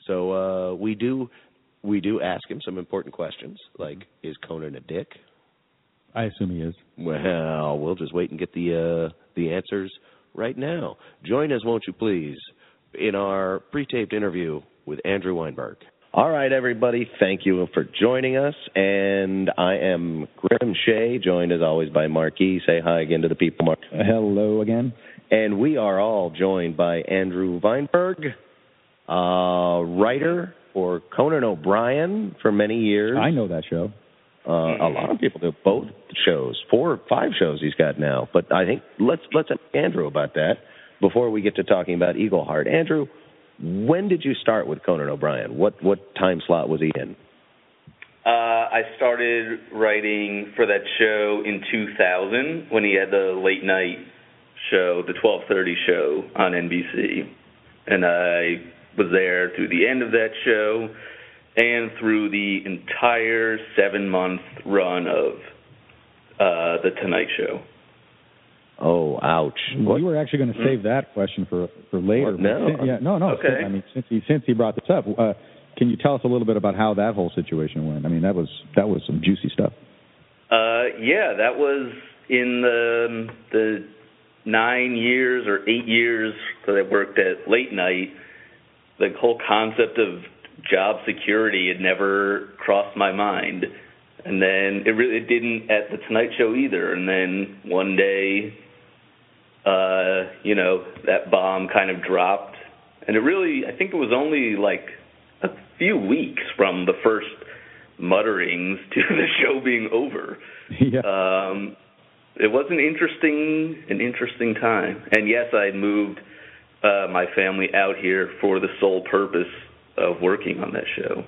So we do ask him some important questions, like is Conan a dick? I assume he is. Well, we'll just wait and get the answers right now. Join us, won't you please, in our pre-taped interview with Andrew Weinberg. All right, everybody, thank you for joining us. And I am Grim Shea, joined as always by Marky E. Say hi again to the people, Mark. Hello again. And we are all joined by Andrew Weinberg, writer for Conan O'Brien for many years. I know that show. A lot of people do. Both shows, 4 or 5 shows he's got now. But I think let's ask Andrew about that before we get to talking about Eagleheart. Andrew, when did you start with Conan O'Brien? What time slot was he in? I started writing for that show in 2000 when he had the late night show, the 12:30 show on NBC. And I was there through the end of that show and through the entire 7-month run of The Tonight Show. Oh, ouch. We were actually going to save that question for later. What? No. Yeah, no. Okay. I mean, since he brought this up, can you tell us a little bit about how that whole situation went? I mean, that was some juicy stuff. Yeah, that was in the 9 years or 8 years that I worked at late night. The whole concept of job security had never crossed my mind. And then it didn't at The Tonight Show either. And then one day... that bomb kind of dropped. And I think it was only like a few weeks from the first mutterings to the show being over. Yeah. It was an interesting time. And yes, I had moved my family out here for the sole purpose of working on that show.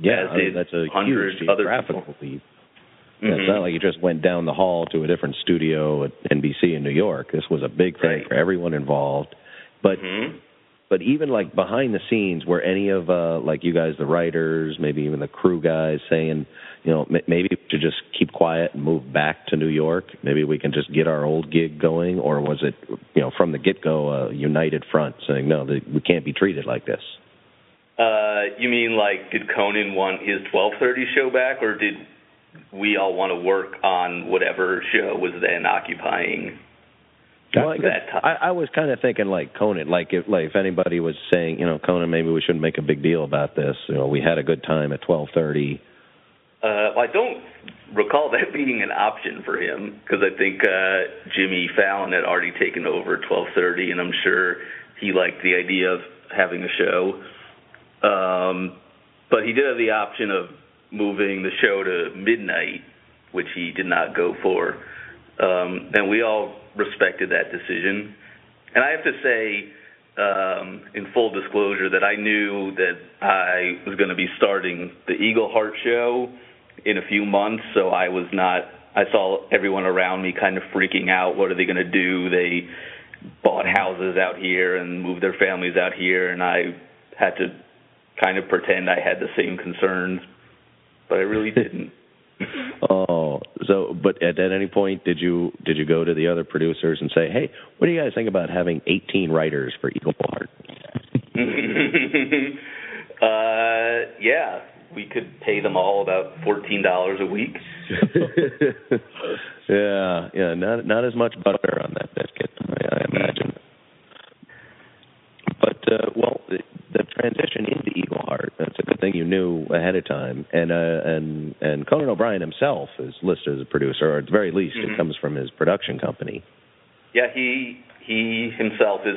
Yeah, as did that's a huge geographical leap. It's not like you just went down the hall to a different studio at NBC in New York. This was a big thing for everyone involved. But but even like behind the scenes, were any of like you guys, the writers, maybe even the crew guys, saying, you know, maybe we should just keep quiet and move back to New York. Maybe we can just get our old gig going. Or was it, you know, from the get-go, a united front saying, no, we can't be treated like this? You mean like did Conan want his 12:30 show back, or did we all want to work on whatever show was then occupying that time? I was kind of thinking like Conan, if anybody was saying, you know, Conan, maybe we shouldn't make a big deal about this. You know, we had a good time at 12:30. I don't recall that being an option for him because I think Jimmy Fallon had already taken over 12:30, and I'm sure he liked the idea of having a show. But he did have the option of moving the show to midnight, which he did not go for. And we all respected that decision. And I have to say, in full disclosure, that I knew that I was going to be starting the Eagleheart show in a few months, so I was not. I saw everyone around me kind of freaking out. What are they going to do? They bought houses out here and moved their families out here, and I had to kind of pretend I had the same concerns, but I really didn't. Oh, so but at any point did you go to the other producers and say, hey, what do you guys think about having 18 writers for Eagleheart? Yeah, we could pay them all about $14 a week. yeah, not as much butter on that biscuit, I imagine. But well, the transition into Eagleheart, that's a good thing you knew ahead of time. And Conan O'Brien himself is listed as a producer, or at the very least, mm-hmm. It comes from his production company. Yeah, he himself is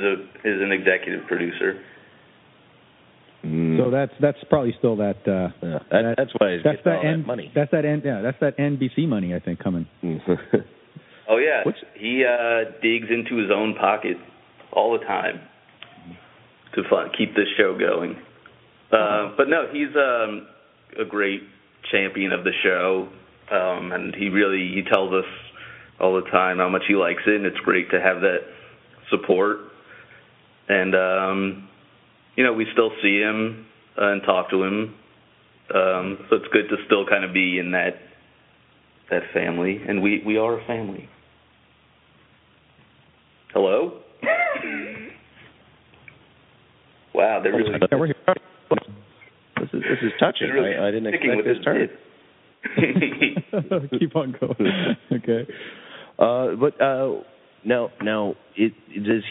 an executive producer. So that's probably still that. That's why he's getting all that money. That's that NBC money, I think, coming. Oh yeah, he digs into his own pocket all the time to keep this show going. But no, he's a great champion of the show, and he tells us all the time how much he likes it, and it's great to have that support. And we still see him and talk to him, so it's good to still kind of be in that family, and we are a family. Hello? Wow, they're really... This is touching. Really I didn't expect this turn. Keep on going. Okay. Now, is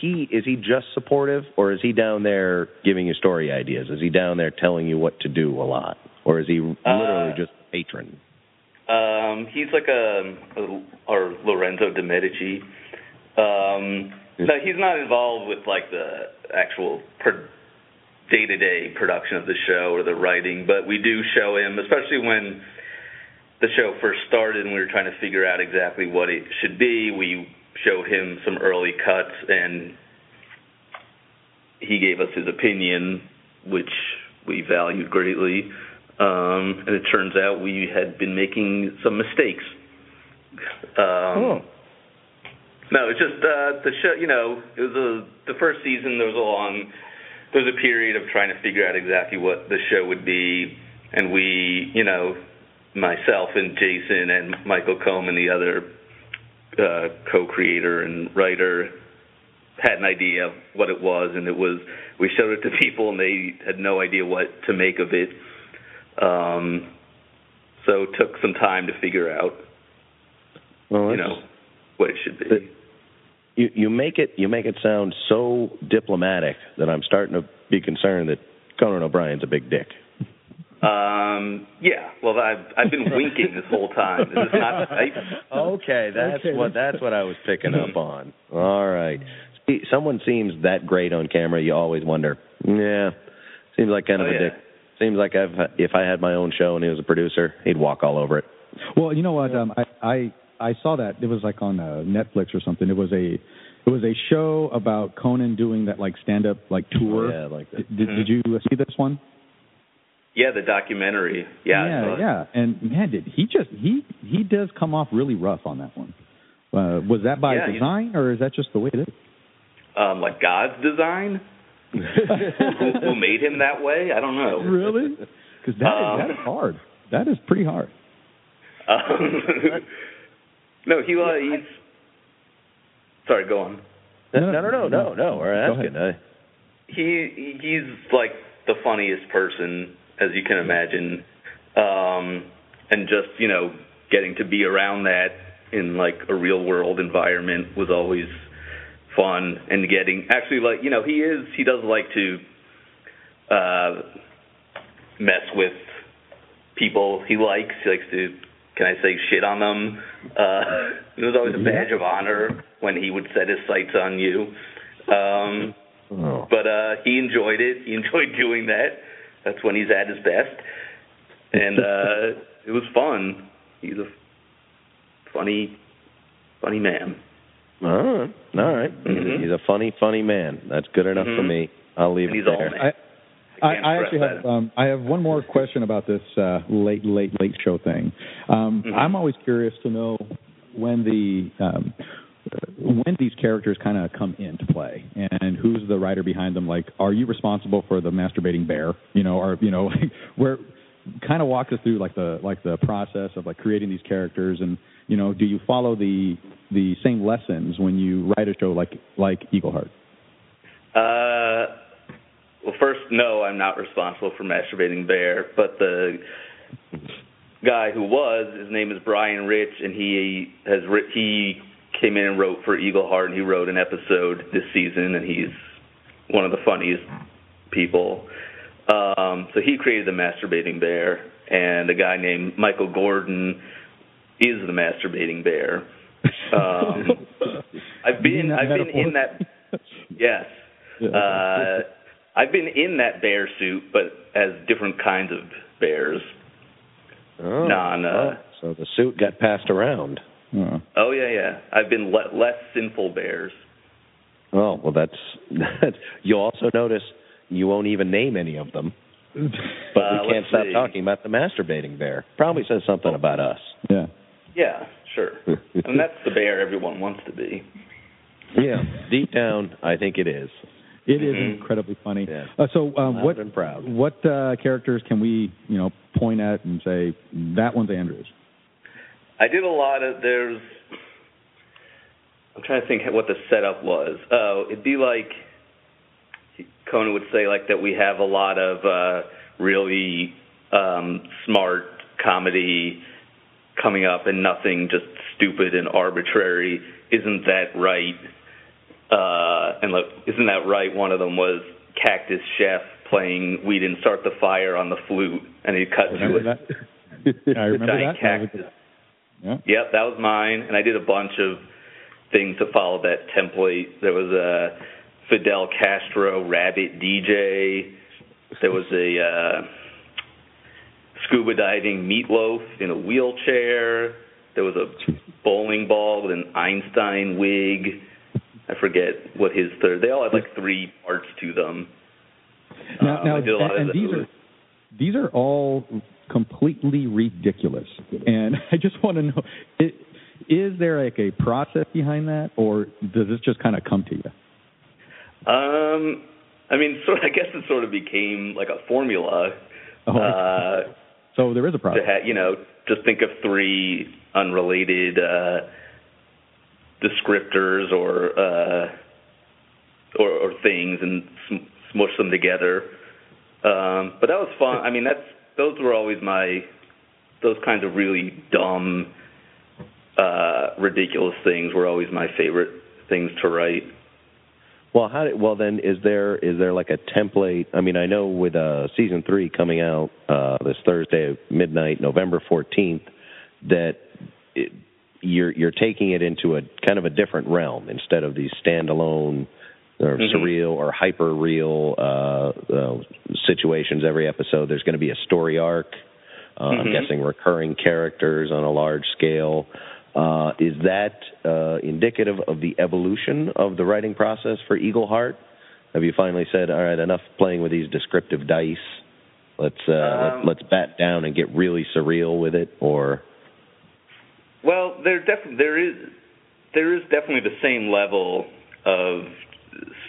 he just supportive, or is he down there giving you story ideas? Is he down there telling you what to do a lot, or is he literally just a patron? He's like our Lorenzo de' Medici. No, he's not involved with like the actual day-to-day production of the show or the writing, but we do show him, especially when the show first started and we were trying to figure out exactly what it should be. We showed him some early cuts, and he gave us his opinion, which we valued greatly. And it turns out we had been making some mistakes. No, it's just the show. It was the first season. There was a period of trying to figure out exactly what the show would be, and we, myself and Jason and Michael Combe and the other co-creator and writer had an idea of what it was, and we showed it to people and they had no idea what to make of it, so it took some time to figure out what it should be. You make it sound so diplomatic that I'm starting to be concerned that Conan O'Brien's a big dick. Yeah. Well, I've been winking this whole time. Is this not right? Okay, that's what I was picking up on. All right. See, someone seems that great on camera, you always wonder. Yeah. Seems like kind of a dick. Seems like if I had my own show and he was a producer, he'd walk all over it. Well, you know what? I saw that. It was like on Netflix or something. It was a show about Conan doing that like stand-up like tour. Yeah, like that. Did you see this one? Yeah, the documentary. Yeah. And man, did he just he does come off really rough on that one. Was that by design, or is that just the way it is? Like God's design? Who made him that way? I don't know. Really? Because that is hard. That is pretty hard. No, he was. Sorry, go on. No. We're asking. He's like the funniest person, as you can imagine, and just getting to be around that in like a real world environment was always fun. And he does like to mess with people he likes to, can I say, shit on them. It was always a badge of honor when he would set his sights on you. But he enjoyed it. He enjoyed doing that. That's when he's at his best. And it was fun. He's a funny man. All right. Mm-hmm. He's a funny man. That's good enough for me. I'll leave it there. All man. I I have one more question about this late show thing. I'm always curious to know when these characters kind of come into play and who's the writer behind them. Like, are you responsible for the masturbating bear? You know, or you know, like, where kind of walk us through like the process of like creating these characters, and you know, do you follow the same lessons when you write a show like Eagleheart? Well, first, no, I'm not responsible for masturbating bear, but the guy who was, his name is Brian Rich, and he came in and wrote for Eagleheart, and he wrote an episode this season, and he's one of the funniest people. So he created the masturbating bear, and a guy named Michael Gordon is the masturbating bear. I've been in that. Yes. I've been in that bear suit, but as different kinds of bears. Oh, so the suit got passed around. Yeah. Oh, yeah. I've been less sinful bears. Oh, well, that's you'll also notice you won't even name any of them. But we can't stop talking about the masturbating bear. Probably says something about us. Yeah. Yeah, sure. And that's the bear everyone wants to be. Yeah, deep down, I think it is. It is incredibly funny. Yeah. What characters can we, you know, point at and say, that one's Andrew's? I did a lot of, I'm trying to think what the setup was. It'd be like, Conan would say, like, that we have a lot of really smart comedy coming up and nothing just stupid and arbitrary. Isn't that right? And look, isn't that right? One of them was Cactus Chef playing "We Didn't Start the Fire" on the flute, and he cut to it. I remember that. Cactus. Yeah. Yep, that was mine, and I did a bunch of things to follow that template. There was a Fidel Castro rabbit DJ. There was a scuba diving Meatloaf in a wheelchair. There was a bowling ball with an Einstein wig. I forget what his third. They all had like three parts to them. These are all completely ridiculous, and I just want to know: is there like a process behind that, or does this just kind of come to you? I mean, I guess it sort of became like a formula. So there is a process. Just think of three unrelated descriptors or things and smush them together. But that was fun. I mean, those were always those kinds of really dumb, ridiculous things were always my favorite things to write. Well, then is there like a template? I mean, I know with season 3 coming out this Thursday at midnight, November 14th, that you're taking it into a kind of a different realm instead of these standalone or surreal or hyper real situations. Every episode, there's going to be a story arc. I'm guessing recurring characters on a large scale. Is that indicative of the evolution of the writing process for Eagleheart? Have you finally said, all right, enough playing with these descriptive dice? Let's bat down and get really surreal with it, or? Well, there is definitely the same level of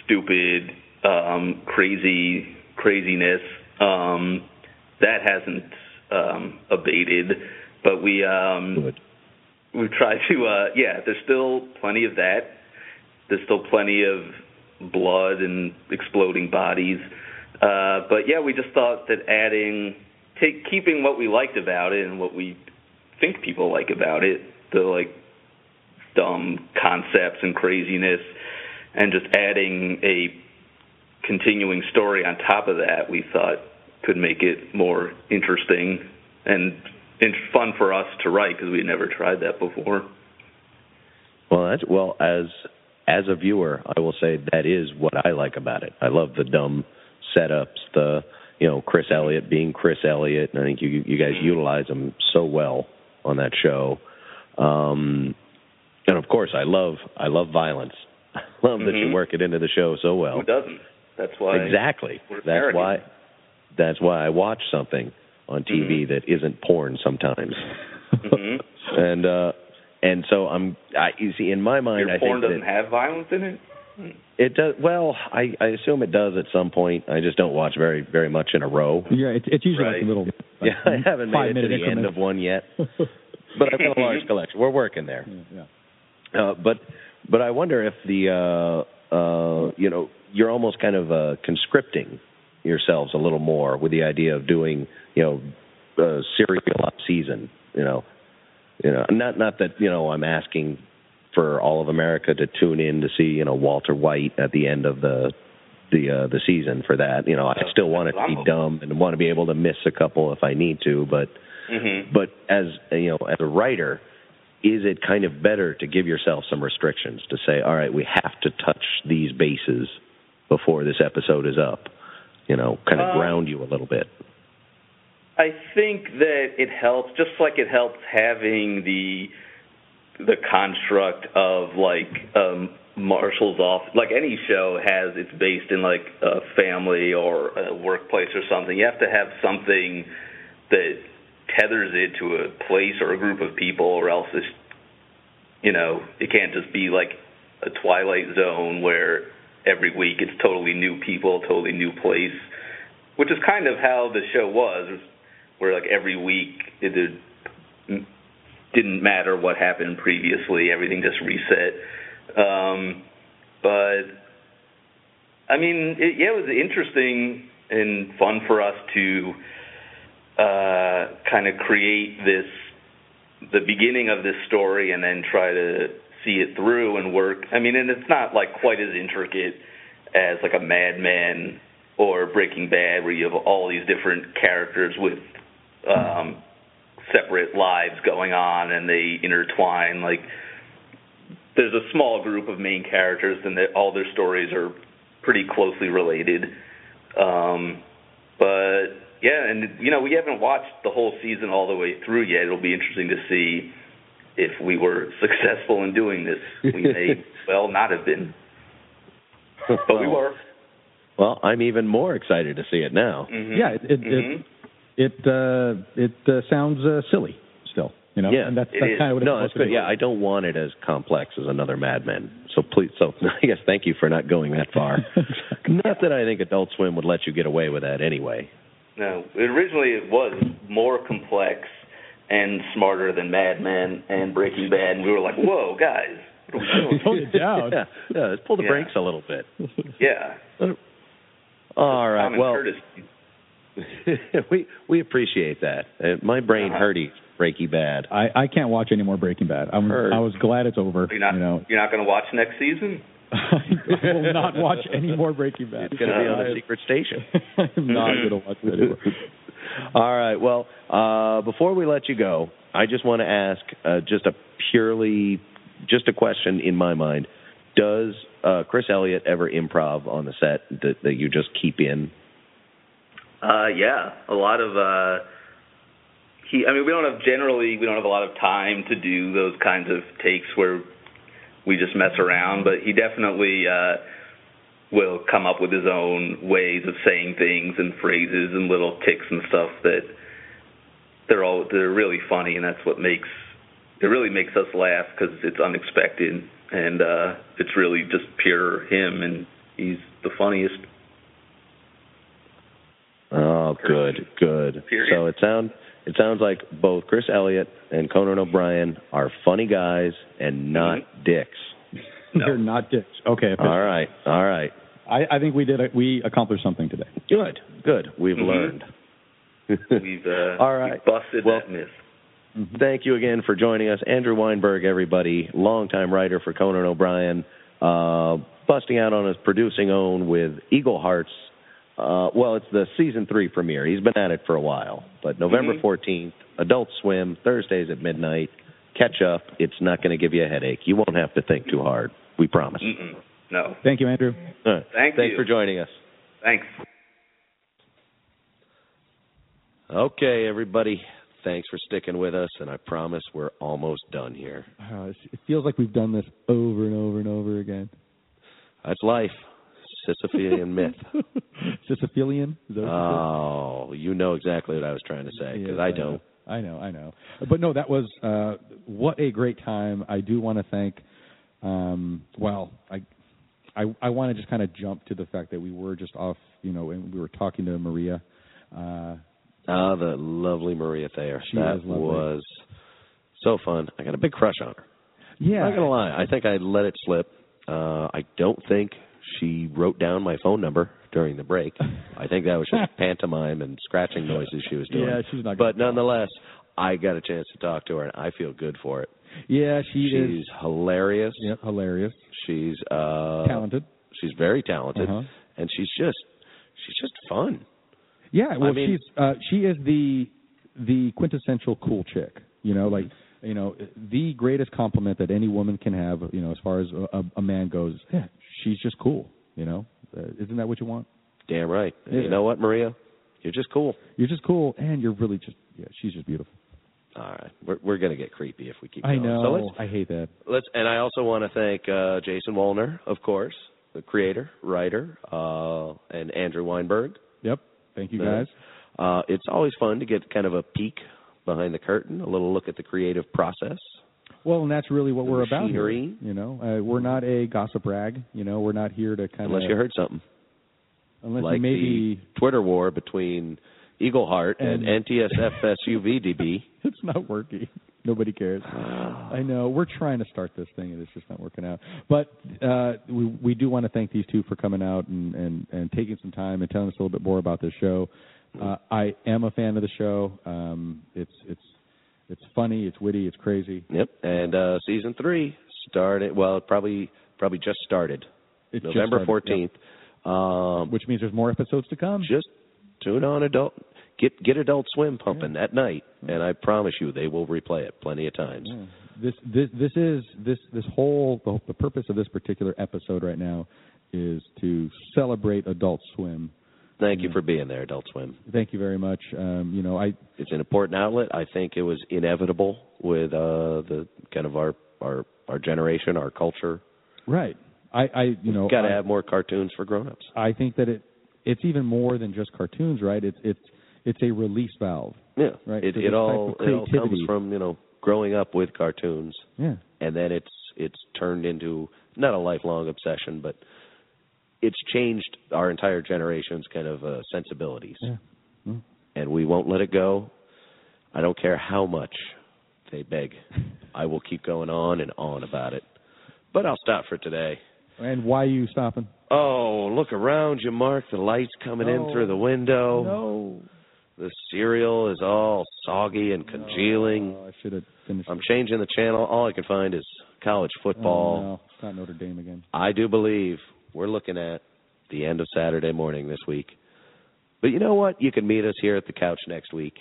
stupid, craziness that hasn't abated, but we try to there's still plenty of that. There's still plenty of blood and exploding bodies, but yeah, we just thought that keeping what we liked about it and what we think people like about it, the like dumb concepts and craziness, and just adding a continuing story on top of that, we thought could make it more interesting and fun for us to write, because we never tried that before. Well, as a viewer, I will say that is what I like about it. I love the dumb setups, Chris Elliott being Chris Elliott, and I think you guys utilize him so well on that show. And of course, I love violence. I love that you work it into the show so well. Who doesn't? That's why. Exactly. That's why. that's why I watch something on TV that isn't porn sometimes. And so you see, in my mind, I think porn doesn't have violence in it. It does. Well, I assume it does at some point. I just don't watch very, very much in a row. Yeah, it's usually like a little. Like, I haven't made it to the end of one yet, but I've got a large collection. We're working there. But I wonder if the you're almost kind of conscripting yourselves a little more with the idea of doing serial season. Not that I'm asking for all of America to tune in to see, Walter White at the end of the season for that. I still want it to be dumb and want to be able to miss a couple if I need to. But but as as a writer, is it kind of better to give yourself some restrictions to say, all right, we have to touch these bases before this episode is up? Kind of ground you a little bit. I think that it helps, just like it helps having the construct of Marshall's office. Like any show has, it's based in like a family or a workplace or something. You have to have something that tethers it to a place or a group of people, or else it's, it can't just be like a Twilight Zone where every week it's totally new people, totally new place, which is kind of how the show was, where like every week it didn't matter what happened previously. Everything just reset. It was interesting and fun for us to kind of create the beginning of this story and then try to see it through and work. And it's not like quite as intricate as like a Mad Men or Breaking Bad, where you have all these different characters with separate lives going on and they intertwine. Like, there's a small group of main characters and all their stories are pretty closely related. We haven't watched the whole season all the way through yet. It'll be interesting to see if we were successful in doing this. We may well not have been, but we were. Well, I'm even more excited to see it now. Yeah, it sounds silly still, Yeah, and that's kind of what it's good. Yeah, I don't want it as complex as another Mad Men. So I guess thank you for not going that far. Not that I think Adult Swim would let you get away with that anyway. No, originally it was more complex and smarter than Mad Men and Breaking Bad, and we were like, "Whoa, guys, what are we doing?" Hold it down. Yeah, let's pull the brakes a little bit. Yeah. All right. We appreciate that. My brain hurting Breaking Bad. I can't watch any more Breaking Bad. I was glad it's over. You're not going to watch next season? I will not watch any more Breaking Bad. It's going to be on the secret station. I'm not going to watch it anymore. All right. Well, before we let you go, I just want to ask just a question in my mind. Does Chris Elliott ever improv on the set that you just keep in? A lot of we don't have a lot of time to do those kinds of takes where we just mess around, but he definitely will come up with his own ways of saying things and phrases and little ticks and stuff that they're really funny, and that's what really makes us laugh, because it's unexpected. And it's really just pure him, and he's the funniest. Oh, good. Period. So it sounds like both Chris Elliott and Conan O'Brien are funny guys and not dicks. No. They're not dicks. Okay. All right. I think we accomplished something today. Good. We've learned. All right. We've busted that myth. Thank you again for joining us. Andrew Weinberg, everybody, longtime writer for Conan O'Brien, busting out on his producing own with Eagleheart's. It's the season 3 premiere. He's been at it for a while. But November 14th, Adult Swim, Thursdays at midnight. Catch up. It's not going to give you a headache. You won't have to think too hard. We promise. No. Thank you, Andrew. Thanks for joining us. Thanks. Okay, everybody. Thanks for sticking with us, and I promise we're almost done here. It feels like we've done this over and over and over again. That's life. Sisyphean myth. Sisyphean? Oh, you know exactly what I was trying to say, because I don't. I know. But no, that was what a great time. I do want to thank, I want to just kind of jump to the fact that we were just off, and we were talking to Maria. The lovely Maria Thayer. That was so fun. I got a big crush on her. Yeah. I'm not going to lie. I think I let it slip. I don't think she wrote down my phone number during the break. I think that was just pantomime and scratching noises she was doing. Yeah, she's not. But nonetheless, I got a chance to talk to her, and I feel good for it. Yeah, she's is. She's hilarious. Yeah, hilarious. She's talented. She's very talented, and she's just fun. Yeah, well, she is the quintessential cool chick. The greatest compliment that any woman can have, as far as a man goes, she's just cool, Isn't that what you want? Damn right. Yeah. You know what, Maria? You're just cool. You're just cool, and you're really just, she's just beautiful. All right. We're going to get creepy if we keep going. I know. So I hate that. And I also want to thank Jason Wolner, of course, the creator, writer, and Andrew Weinberg. Yep. Thank you, guys. It's always fun to get kind of a peek behind the curtain, a little look at the creative process. Well, and that's really what we're about here. We're not a gossip rag. We're not here to kind of... Unless you heard something. Unless like you maybe... the Twitter war between Eagleheart and NTSF SUV DB. It's not working. Nobody cares. I know. We're trying to start this thing, and it's just not working out. But we do want to thank these two for coming out and taking some time and telling us a little bit more about this show. I am a fan of the show. It's funny, it's witty, it's crazy. Yep. And season 3 started. Well, it probably just started. It's November 14th. Yep. Which means there's more episodes to come. Just tune on Adult. Get Adult Swim pumping at night, and I promise you they will replay it plenty of times. Yeah. The purpose of this particular episode right now is to celebrate Adult Swim. Thank you for being there, Adult Swim. Thank you very much. It's an important outlet. I think it was inevitable with the kind of our generation, our culture. Right. We've got to have more cartoons for grown-ups. I think that it's even more than just cartoons, right? It's a release valve. Yeah. Right. It all comes from growing up with cartoons. Yeah. And then it's turned into not a lifelong obsession, but it's changed our entire generation's kind of sensibilities. Yeah. Yeah. And we won't let it go. I don't care how much they beg. I will keep going on and on about it. But I'll stop for today. And why are you stopping? Oh, look around you, Mark. The light's coming in through the window. No. The cereal is all soggy and congealing. No, I should have finished. I'm changing the channel. All I can find is college football. Oh, no. It's not Notre Dame again. I do believe... we're looking at the end of Saturday morning this week. But you know what? You can meet us here at the couch next week.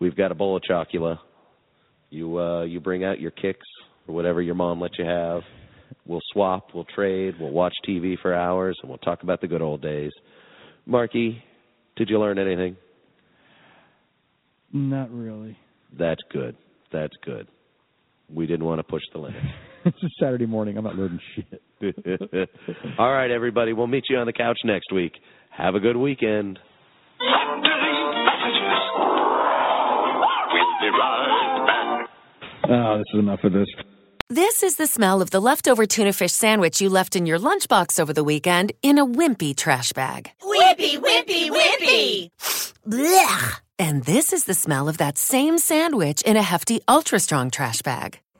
We've got a bowl of chocula. You bring out your kicks or whatever your mom lets you have. We'll swap. We'll trade. We'll watch TV for hours, and we'll talk about the good old days. Marky, did you learn anything? Not really. That's good. We didn't want to push the limit. It's a Saturday morning. I'm not learning shit. All right, everybody. We'll meet you on the couch next week. Have a good weekend. Oh, this is enough of this. This is the smell of the leftover tuna fish sandwich you left in your lunchbox over the weekend in a wimpy trash bag. Wimpy, wimpy, wimpy! Blech! And this is the smell of that same sandwich in a hefty, ultra-strong trash bag.